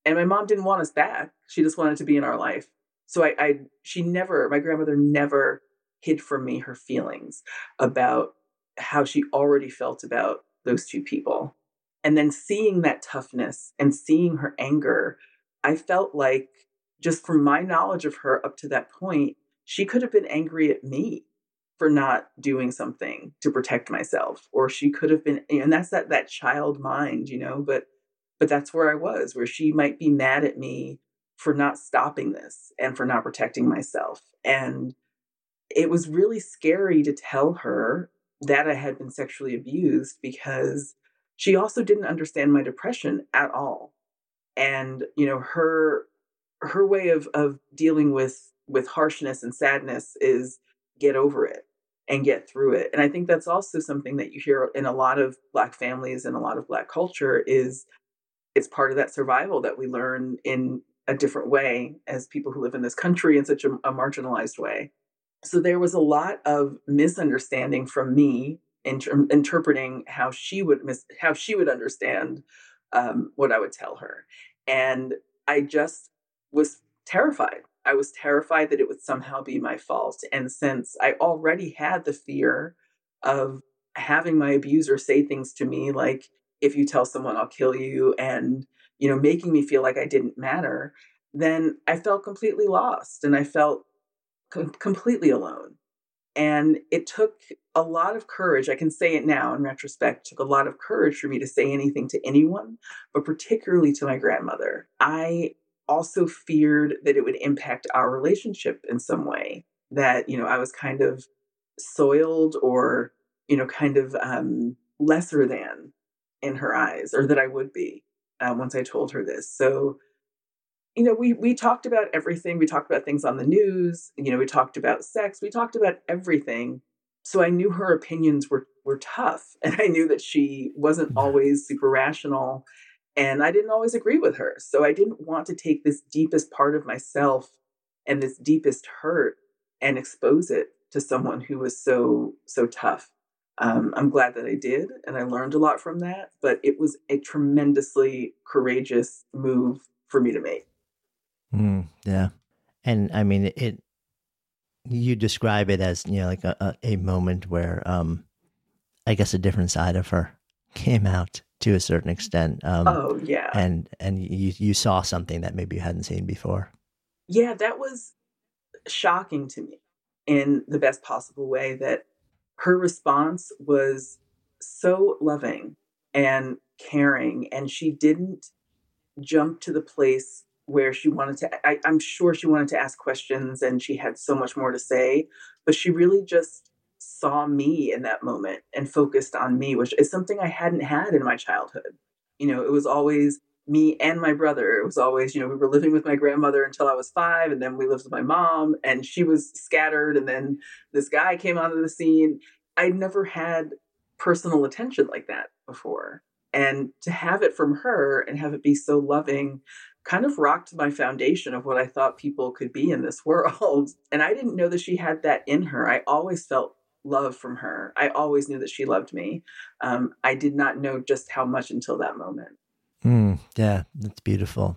And my mom didn't want us back. She just wanted to be in our life. So my grandmother never hid from me her feelings about how she already felt about those two people. And then seeing that toughness and seeing her anger, I felt like just from my knowledge of her up to that point, she could have been angry at me for not doing something to protect myself. Or she could have been, and that's that child mind, you know, but that's where I was, where she might be mad at me for not stopping this and for not protecting myself. And it was really scary to tell her that I had been sexually abused because she also didn't understand my depression at all. And, you know, her way of dealing with harshness and sadness is get over it and get through it. And I think that's also something that you hear in a lot of Black families and a lot of Black culture is it's part of that survival that we learn in a different way as people who live in this country in such a marginalized way. So there was a lot of misunderstanding from me interpreting how she would understand what I would tell her. And I just was terrified. I was terrified that it would somehow be my fault. And since I already had the fear of having my abuser say things to me like, if you tell someone I'll kill you and, you know, making me feel like I didn't matter, then I felt completely lost and I felt completely alone. And it took a lot of courage. I can say it now in retrospect, took a lot of courage for me to say anything to anyone, but particularly to my grandmother. I also feared that it would impact our relationship in some way, that, you know, I was kind of soiled or, you know, kind of lesser than in her eyes, or that I would be once I told her this. So, you know, we talked about everything. We talked about things on the news. You know, we talked about sex. We talked about everything. So I knew her opinions were tough. And I knew that she wasn't always super rational. And I didn't always agree with her. So I didn't want to take this deepest part of myself and this deepest hurt and expose it to someone who was so tough. I'm glad that I did. And I learned a lot from that. But it was a tremendously courageous move for me to make. Yeah. And I mean, you describe it as, you know, like a moment where, I guess a different side of her came out to a certain extent. Oh yeah. And you saw something that maybe you hadn't seen before. Yeah. That was shocking to me in the best possible way, that her response was so loving and caring. And she didn't jumped to the place where she wanted to, I'm sure she wanted to ask questions and she had so much more to say, but she really just saw me in that moment and focused on me, which is something I hadn't had in my childhood. You know, it was always me and my brother. It was always, you know, we were living with my grandmother until I was 5, and then we lived with my mom, and she was scattered, and then this guy came onto the scene. I'd never had personal attention like that before. And to have it from her and have it be so loving kind of rocked my foundation of what I thought people could be in this world. And I didn't know that she had that in her. I always felt love from her. I always knew that she loved me. I did not know just how much until that moment. Yeah, that's beautiful.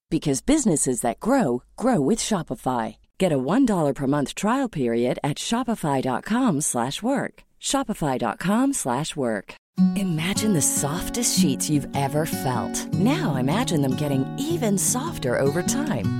Because businesses that grow, grow with Shopify. Get a $1 per month trial period at shopify.com/work. Shopify.com/work. Imagine the softest sheets you've ever felt. Now imagine them getting even softer over time.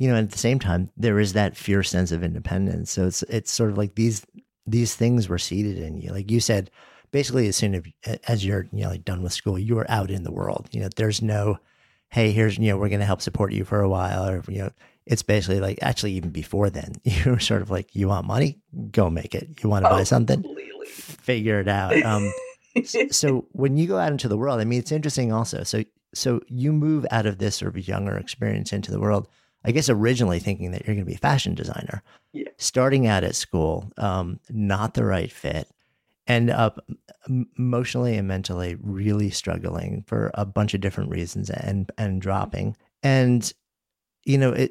You know, at the same time, there is that fierce sense of independence. So it's sort of like these things were seated in you. Like you said, basically as soon as you're, you know, like done with school, you are out in the world. You know, there's no, hey, here's, you know, we're going to help support you for a while. Or, you know, it's basically like, actually, even before then, you were sort of like, you want money? Go make it. You want to buy something? Completely. Figure it out. So when you go out into the world, I mean, it's interesting also. So you move out of this sort of younger experience into the world. I guess originally thinking that you're going to be a fashion designer, yeah. Starting out at school, not the right fit, end up emotionally and mentally really struggling for a bunch of different reasons and dropping. And, you know,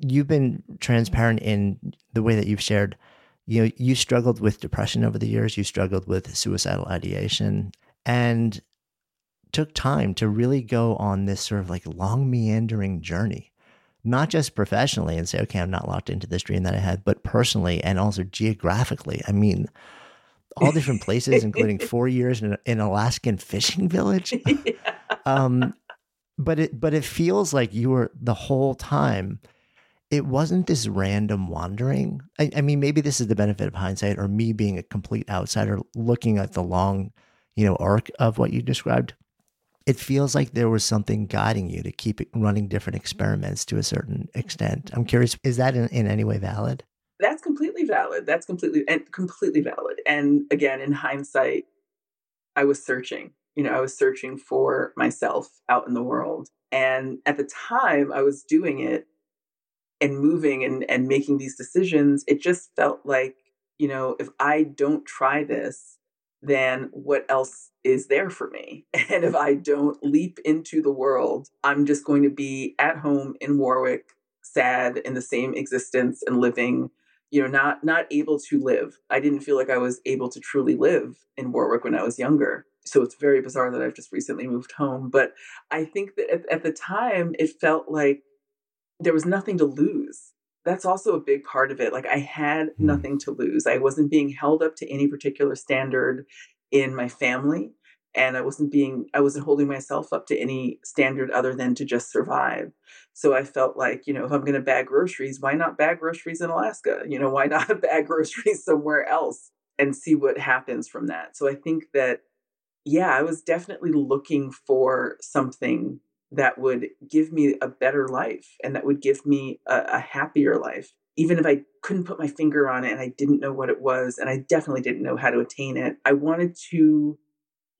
you've been transparent in the way that you've shared, you know, you struggled with depression over the years, you struggled with suicidal ideation, and took time to really go on this sort of like long meandering journey. Not just professionally and say, okay, I'm not locked into this dream that I had, but personally and also geographically. I mean, all different places, including 4 years in an Alaskan fishing village. Yeah. But it feels like you were the whole time it wasn't this random wandering. I mean, maybe this is the benefit of hindsight or me being a complete outsider looking at the long, arc of what you described. It feels like there was something guiding you to keep running different experiments to a certain extent. I'm curious, is that in any way valid? That's completely valid. That's completely valid. And again, in hindsight, I was searching. I was searching for myself out in the world. And at the time I was doing it, and moving and making these decisions, it just felt like, if I don't try this, then what else is there for me? And if I don't leap into the world, I'm just going to be at home in Warwick, sad in the same existence and living, not able to live. I didn't feel like I was able to truly live in Warwick when I was younger. So it's very bizarre that I've just recently moved home. But I think that at the time, it felt like there was nothing to lose. That's also a big part of it. Like I had nothing to lose. I wasn't being held up to any particular standard in my family. And I wasn't holding myself up to any standard other than to just survive. So I felt like, if I'm going to bag groceries, why not bag groceries in Alaska? Why not bag groceries somewhere else and see what happens from that? So I think that, I was definitely looking for something that would give me a better life and that would give me a happier life, even if I couldn't put my finger on it and I didn't know what it was. And I definitely didn't know how to attain it. I wanted to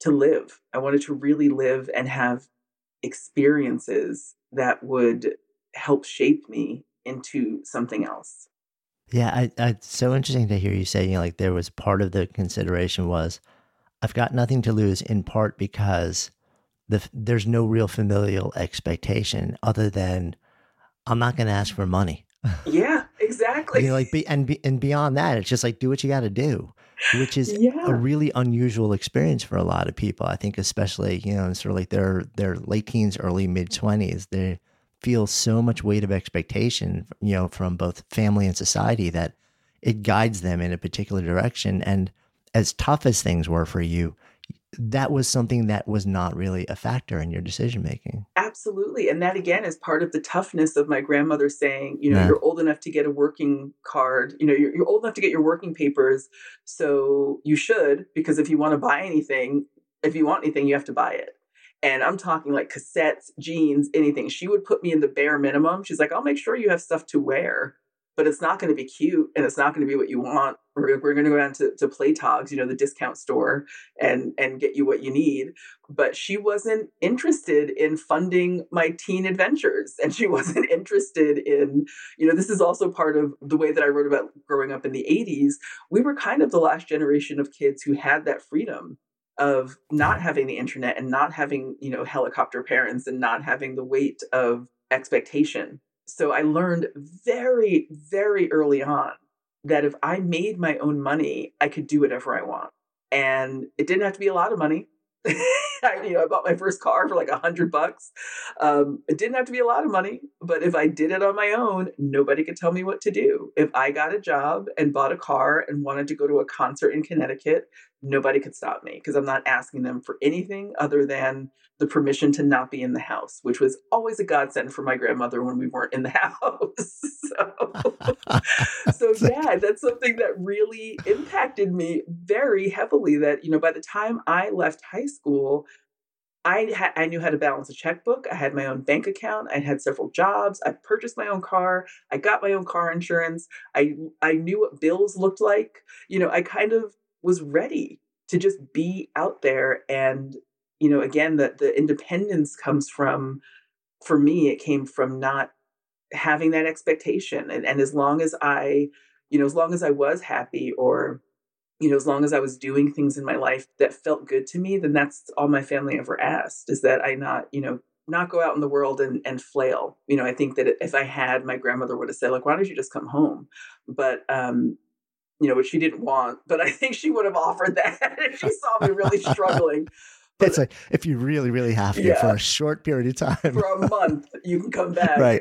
live. I wanted to really live and have experiences that would help shape me into something else. Yeah. It's so interesting to hear you say, there was part of the consideration was I've got nothing to lose, in part because there's no real familial expectation other than I'm not going to ask for money. Yeah, exactly. Beyond that, it's just do what you got to do, which is a really unusual experience for a lot of people. I think especially, sort of their late teens, early mid 20s, they feel so much weight of expectation, from both family and society that it guides them in a particular direction. And as tough as things were for you, that was something that was not really a factor in your decision-making. Absolutely. And that, again, is part of the toughness of my grandmother saying, you're old enough to get a working card, you're old enough to get your working papers. So you should, because if you want to buy anything, if you want anything, you have to buy it. And I'm talking like cassettes, jeans, anything. She would put me in the bare minimum. She's like, I'll make sure you have stuff to wear, but it's not going to be cute and it's not going to be what you want. We're going to go down to Playtogs, the discount store, and get you what you need. But she wasn't interested in funding my teen adventures. And she wasn't interested in, this is also part of the way that I wrote about growing up in the 80s. We were kind of the last generation of kids who had that freedom of not having the internet and not having, helicopter parents and not having the weight of expectation. So I learned very, very early on that if I made my own money, I could do whatever I want. And it didn't have to be a lot of money. I bought my first car for like $100. It didn't have to be a lot of money, but if I did it on my own, nobody could tell me what to do. If I got a job and bought a car and wanted to go to a concert in Connecticut, nobody could stop me because I'm not asking them for anything other than the permission to not be in the house, which was always a godsend for my grandmother when we weren't in the house. So that's something that really impacted me very heavily that, by the time I left high school, I knew how to balance a checkbook. I had my own bank account. I had several jobs. I purchased my own car. I got my own car insurance. I knew what bills looked like. I kind of was ready to just be out there. And, again, that the independence comes from, for me, it came from not having that expectation. And as long as I was happy or, as long as I was doing things in my life that felt good to me, then that's all my family ever asked, is that I not go out in the world and flail. I think that if I had, my grandmother would have said, why don't you just come home? But, which she didn't want, but I think she would have offered that if she saw me really struggling. But, it's like, if you really, really have to for a short period of time. For a month, you can come back. Right.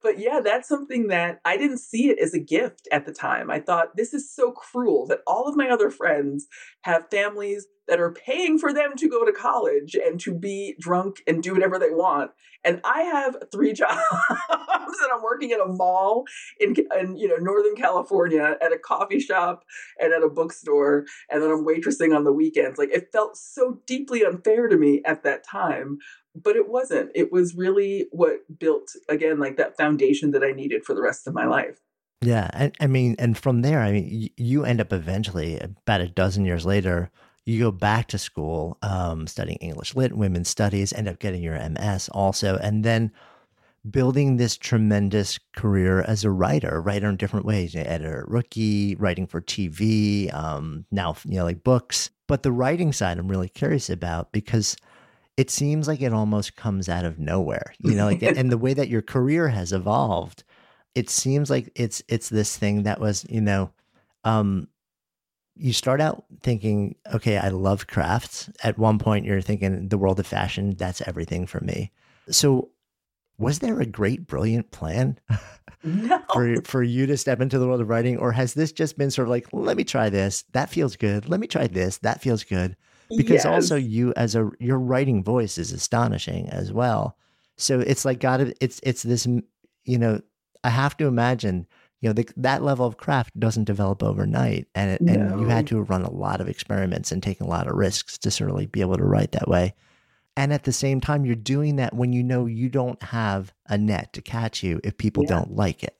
but, But yeah, that's something that I didn't see it as a gift at the time. I thought, this is so cruel that all of my other friends have families that are paying for them to go to college and to be drunk and do whatever they want. And I have 3 jobs and I'm working at a mall in Northern California, at a coffee shop and at a bookstore. And then I'm waitressing on the weekends. Like, it felt so deeply unfair to me at that time, but it wasn't. It was really what built, again, like that foundation that I needed for the rest of my life. Yeah. And from there, you end up eventually, about a dozen years later, you go back to school, studying English Lit, women's studies, end up getting your MS also, and then building this tremendous career as a writer in different ways, editor, rookie, writing for TV, now, like books. But the writing side I'm really curious about, because it seems like it almost comes out of nowhere, and the way that your career has evolved, it seems like it's this thing that was, you start out thinking, okay, I love crafts. At one point, you're thinking the world of fashion, that's everything for me. So was there a great, brilliant plan No. for you to step into the world of writing? Or has this just been sort of like, let me try this, that feels good. Let me try this, that feels good. Because also you as your writing voice is astonishing as well. So it's like, it's this, I have to imagine that level of craft doesn't develop overnight. And you had to run a lot of experiments and take a lot of risks to sort of like be able to write that way. And at the same time, you're doing that when you don't have a net to catch you if people don't like it.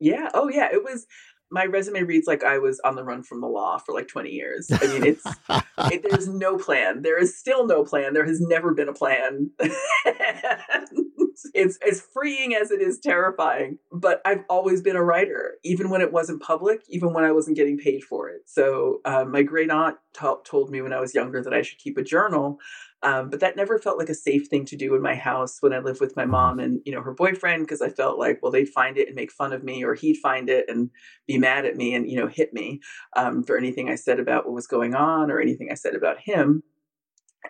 Yeah. Oh, yeah. It was, my resume reads like I was on the run from the law for like 20 years. I mean, there's no plan. There is still no plan. There has never been a plan. It's as freeing as it is terrifying, but I've always been a writer, even when it wasn't public, even when I wasn't getting paid for it. So my great aunt told me when I was younger that I should keep a journal, but that never felt like a safe thing to do in my house when I lived with my mom and her boyfriend, because I felt like, well, they'd find it and make fun of me, or he'd find it and be mad at me and hit me for anything I said about what was going on or anything I said about him.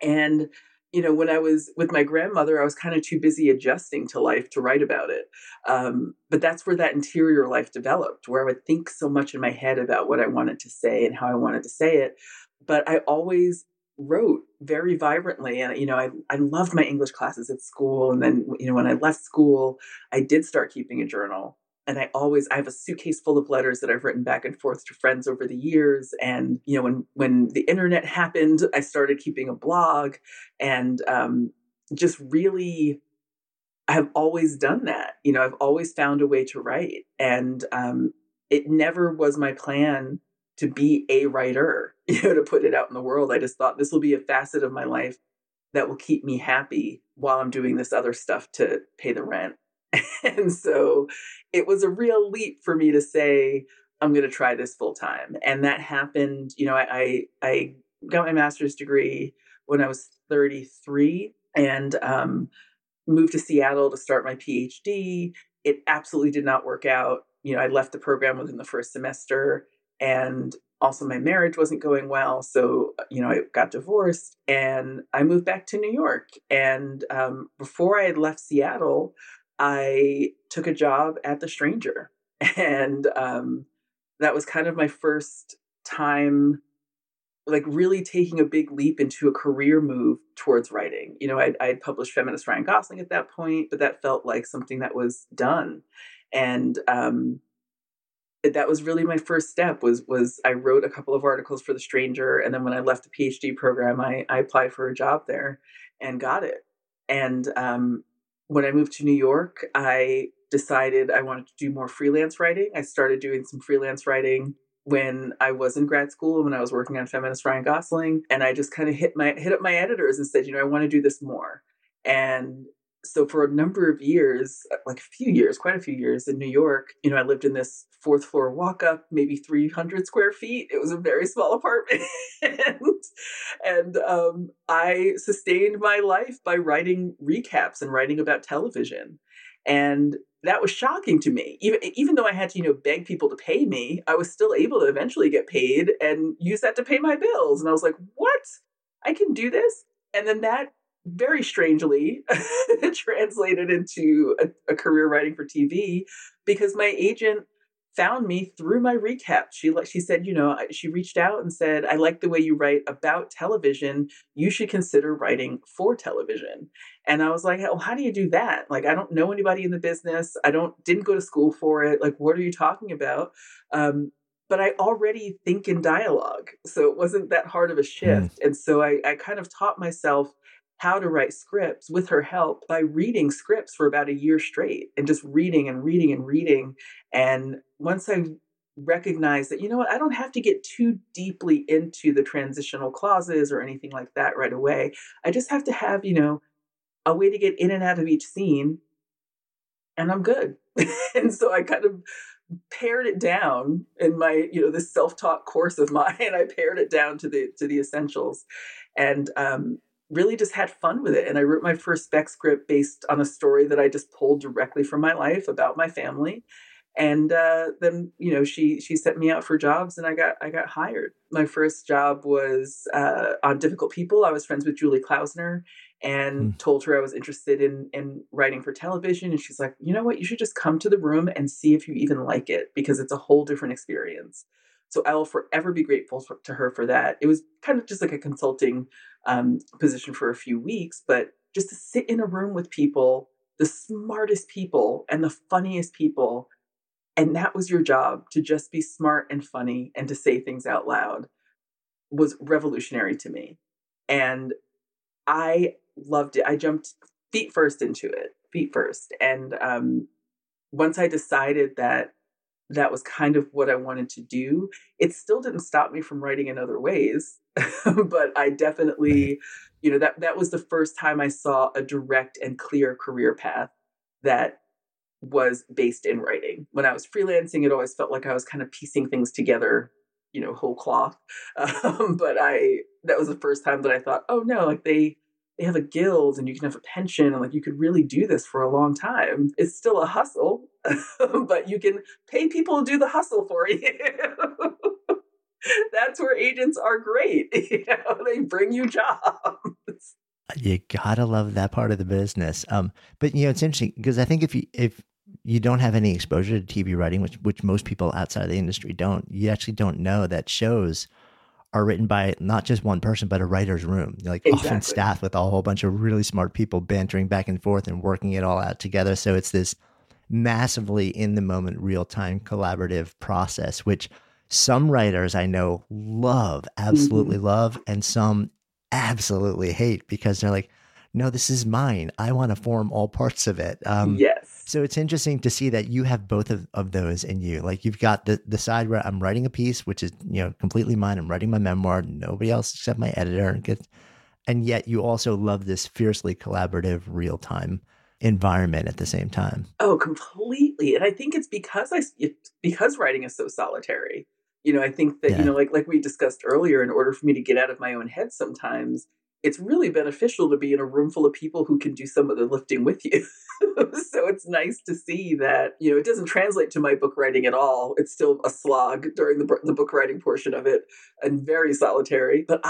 And when I was with my grandmother, I was kind of too busy adjusting to life to write about it. But that's where that interior life developed, where I would think so much in my head about what I wanted to say and how I wanted to say it. But I always wrote very vibrantly. And, I loved my English classes at school. And then, when I left school, I did start keeping a journal. And I have a suitcase full of letters that I've written back and forth to friends over the years. And, when the internet happened, I started keeping a blog, and just really, I have always done that. I've always found a way to write, and it never was my plan to be a writer, to put it out in the world. I just thought, this will be a facet of my life that will keep me happy while I'm doing this other stuff to pay the rent. And so it was a real leap for me to say, I'm going to try this full time. And that happened, I got my master's degree when I was 33 and moved to Seattle to start my PhD. It absolutely did not work out. I left the program within the first semester, and also my marriage wasn't going well. So, I got divorced and I moved back to New York. And before I had left Seattle, I took a job at The Stranger, and that was kind of my first time, like, really taking a big leap into a career move towards writing. I'd published Feminist Ryan Gosling at that point, but that felt like something that was done. And that was really my first step was I wrote a couple of articles for The Stranger. And then when I left the PhD program, I applied for a job there and got it. And when I moved to New York, I decided I wanted to do more freelance writing. I started doing some freelance writing when I was in grad school, when I was working on Feminist Ryan Gosling. And I just kind of hit up my editors and said, I want to do this more. And so for a number of years, quite a few years in New York, I lived in this 4th floor walk-up, maybe 300 square feet. It was a very small apartment. And I sustained my life by writing recaps and writing about television. And that was shocking to me. Even though I had to, beg people to pay me, I was still able to eventually get paid and use that to pay my bills. And I was like, what? I can do this? And then that very strangely translated into a career writing for TV, because my agent found me through my recap. She said, you know, she reached out and said, I like the way you write about television. You should consider writing for television. And I was like, oh, how do you do that? Like, I don't know anybody in the business. I didn't go to school for it. Like, what are you talking about? But I already think in dialogue. So it wasn't that hard of a shift. And so I kind of taught myself how to write scripts with her help by reading scripts for about a year straight and just reading. And once I recognized that, you know what, I don't have to get too deeply into the transitional clauses or anything like that right away. I just have to have, you know, a way to get in and out of each scene, and I'm good. And so I kind of pared it down in my, you know, this self-taught course of mine. I pared it down to the essentials, and really just had fun with it. And I wrote my first spec script based on a story that I just pulled directly from my life about my family. And then, you know, she sent me out for jobs, and I got hired. My first job was on Difficult People. I was friends with Julie Klausner and told her I was interested in writing for television. And she's like, you know what, you should just come to the room and see if you even like it, because it's a whole different experience. So I will forever be grateful to her for that. It was kind of just like a consulting position for a few weeks, but just to sit in a room with people, the smartest people and the funniest people. And that was your job, to just be smart and funny and to say things out loud, was revolutionary to me. And I loved it. I jumped feet first into it. And once I decided that was kind of what I wanted to do, it still didn't stop me from writing in other ways. But I definitely, you know, that was the first time I saw a direct and clear career path that was based in writing. When I was freelancing, it always felt like I was kind of piecing things together, you know, whole cloth. But that was the first time that I thought, oh no, like they have a guild and you can have a pension and like you could really do this for a long time. It's still a hustle, but you can pay people to do the hustle for you. That's where agents are great. You know, they bring you jobs. You gotta love that part of the business. But you know, it's interesting because I think if you don't have any exposure to TV writing, which most people outside of the industry don't, you actually don't know that shows are written by not just one person, but a writer's room, like exactly. Often staffed with a whole bunch of really smart people bantering back and forth and working it all out together. So it's this massively in the moment, real time collaborative process, which some writers I know love, absolutely love, and some absolutely hate because they're like, no, this is mine. I want to form all parts of it. Yes. So it's interesting to see that you have both of those in you. Like you've got the side where I'm writing a piece, which is, you know, completely mine. I'm writing my memoir, nobody else except my editor. And yet you also love this fiercely collaborative real-time environment at the same time. Oh, completely. And I think it's because writing is so solitary. You know, I think that, you know, like we discussed earlier, in order for me to get out of my own head sometimes, it's really beneficial to be in a room full of people who can do some of the lifting with you. So it's nice to see that, you know, it doesn't translate to my book writing at all. It's still a slog during the book writing portion of it, and very solitary. But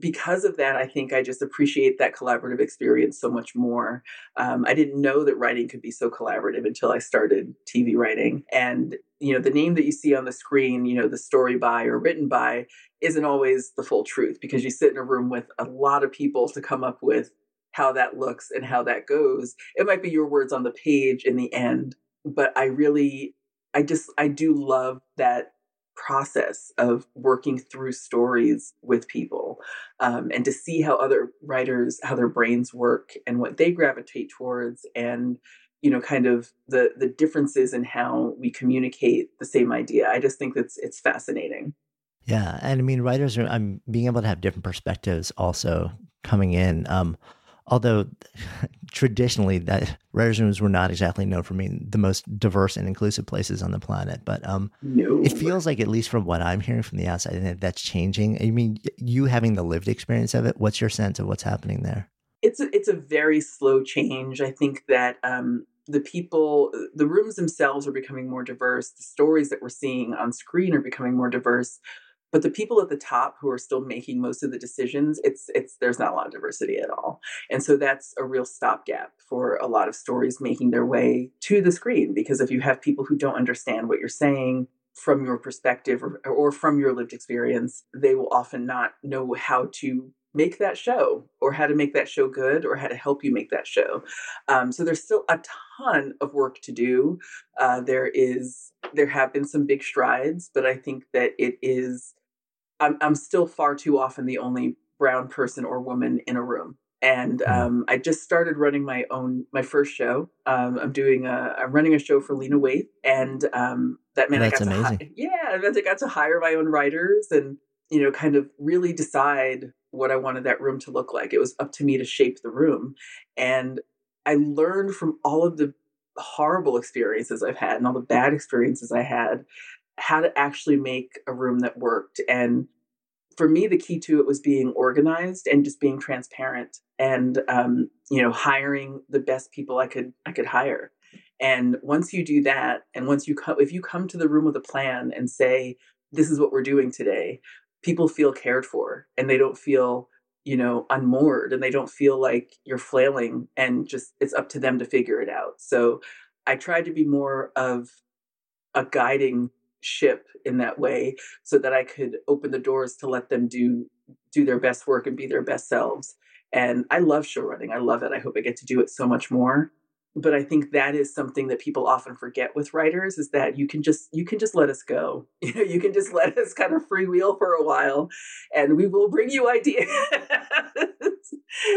because of that, I think I just appreciate that collaborative experience so much more. I didn't know that writing could be so collaborative until I started TV writing. And you know, the name that you see on the screen, you know, the story by or written by, isn't always the full truth, because you sit in a room with a lot of people to come up with how that looks and how that goes. It might be your words on the page in the end, but I do love that process of working through stories with people, and to see how other writers, how their brains work and what they gravitate towards, and you know, kind of the differences in how we communicate the same idea. I just think it's fascinating. Yeah. And I mean, writers are being able to have different perspectives also coming in. Although traditionally that writers' rooms were not exactly known for being the most diverse and inclusive places on the planet, but no. It feels like, at least from what I'm hearing from the outside, that's changing. I mean, you having the lived experience of it, what's your sense of what's happening there? It's a very slow change. I think that the rooms themselves are becoming more diverse. The stories that we're seeing on screen are becoming more diverse. But the people at the top who are still making most of the decisions, there's not a lot of diversity at all. And so that's a real stopgap for a lot of stories making their way to the screen, because if you have people who don't understand what you're saying from your perspective or from your lived experience, they will often not know how to make that show or how to make that show good or how to help you make that show. So there's still a ton of work to do. There have been some big strides, but I think that I'm still far too often the only brown person or woman in a room. And I just started running my first show. I'm running a show for Lena Waithe, and that meant I got to hire my own writers and, you know, kind of really decide what I wanted that room to look like. It was up to me to shape the room. And I learned from all of the horrible experiences I've had and all the bad experiences I had, how to actually make a room that worked. And for me, the key to it was being organized and just being transparent and, hiring the best people I could hire. And once you do that, and if you come to the room with a plan and say, this is what we're doing today, people feel cared for and they don't feel, unmoored, and they don't feel like you're flailing and just it's up to them to figure it out. So I tried to be more of a guiding ship in that way so that I could open the doors to let them do their best work and be their best selves. And I love show running. I love it. I hope I get to do it so much more. But I think that is something that people often forget with writers, is that you can just let us go. You can just let us kind of freewheel for a while, and we will bring you ideas,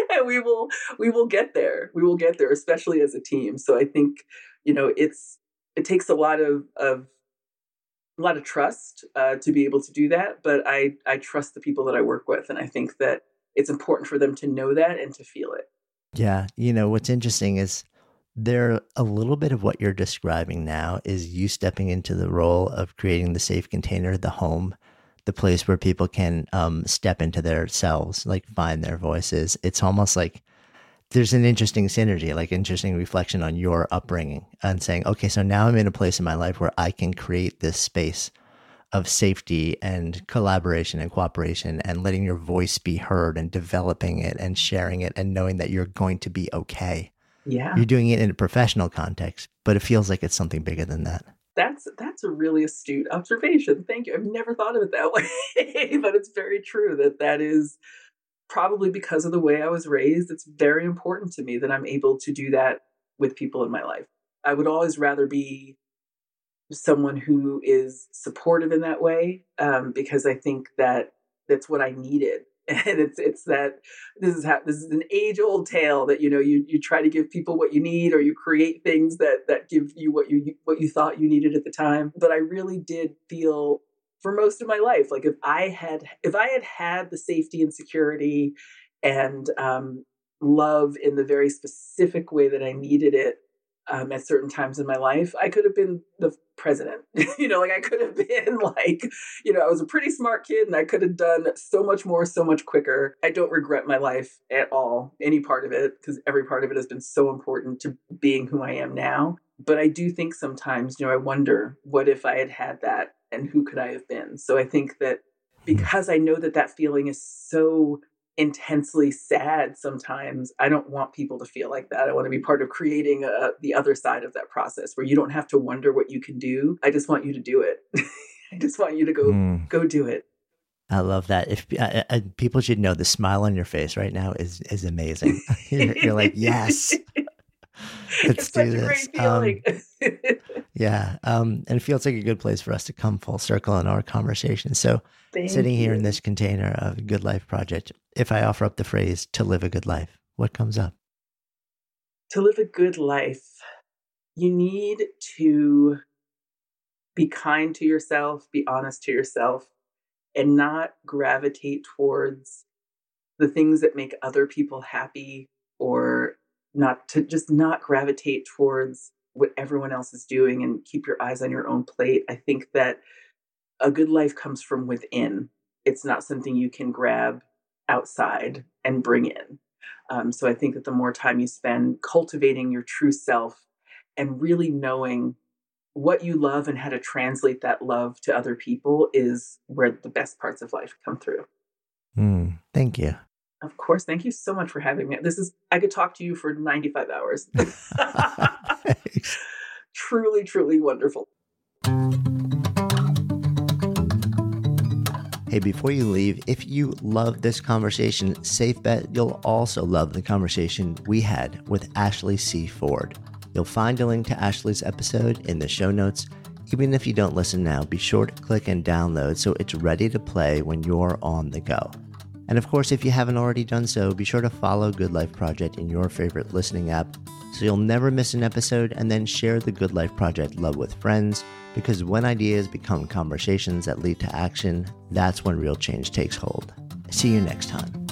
and we will get there. We will get there, especially as a team. So I think, it takes a lot of trust to be able to do that. But I trust the people that I work with, and I think that it's important for them to know that and to feel it. Yeah, what's interesting is, there, a little bit of what you're describing now is you stepping into the role of creating the safe container, the home, the place where people can step into their selves, like find their voices. It's almost like there's an interesting synergy, like interesting reflection on your upbringing and saying, okay, so now I'm in a place in my life where I can create this space of safety and collaboration and cooperation and letting your voice be heard and developing it and sharing it and knowing that you're going to be okay. Yeah. You're doing it in a professional context, but it feels like it's something bigger than that. That's a really astute observation. Thank you. I've never thought of it that way, but it's very true that is probably because of the way I was raised. It's very important to me that I'm able to do that with people in my life. I would always rather be someone who is supportive in that way, because I think that that's what I needed. And it's that this is an age-old tale that you try to give people what you need, or you create things that give you what you thought you needed at the time. But I really did feel for most of my life like if I had the safety and security and love in the very specific way that I needed it at certain times in my life, I could have been the president. I could have been I was a pretty smart kid and I could have done so much more, so much quicker. I don't regret my life at all, any part of it, because every part of it has been so important to being who I am now. But I do think sometimes, I wonder, what if I had that, and who could I have been? So I think that because I know that feeling is so intensely sad sometimes, I don't want people to feel like that. I want to be part of creating the other side of that process where you don't have to wonder what you can do. I just want you to do it. I just want you to go do it. I love that. If people should know, the smile on your face right now is amazing. You're like, yes, let's do this. Great feeling. Yeah. And it feels like a good place for us to come full circle in our conversation. So Thank you. Sitting here in this container of Good Life Project, if I offer up the phrase to live a good life, what comes up? To live a good life, you need to be kind to yourself, be honest to yourself, and not gravitate towards the things that make other people happy, or not gravitate towards what everyone else is doing, and keep your eyes on your own plate. I think that a good life comes from within. It's not something you can grab outside and bring in. So I think that the more time you spend cultivating your true self and really knowing what you love and how to translate that love to other people is where the best parts of life come through. Thank you. Of course. Thank you so much for having me. I could talk to you for 95 hours. Truly, truly wonderful. Hey, before you leave, if you love this conversation, safe bet you'll also love the conversation we had with Ashley C. Ford. You'll find a link to Ashley's episode in the show notes. Even if you don't listen now, be sure to click and download so it's ready to play when you're on the go. And of course, if you haven't already done so, be sure to follow Good Life Project in your favorite listening app so you'll never miss an episode, and then share the Good Life Project love with friends, because when ideas become conversations that lead to action, that's when real change takes hold. See you next time.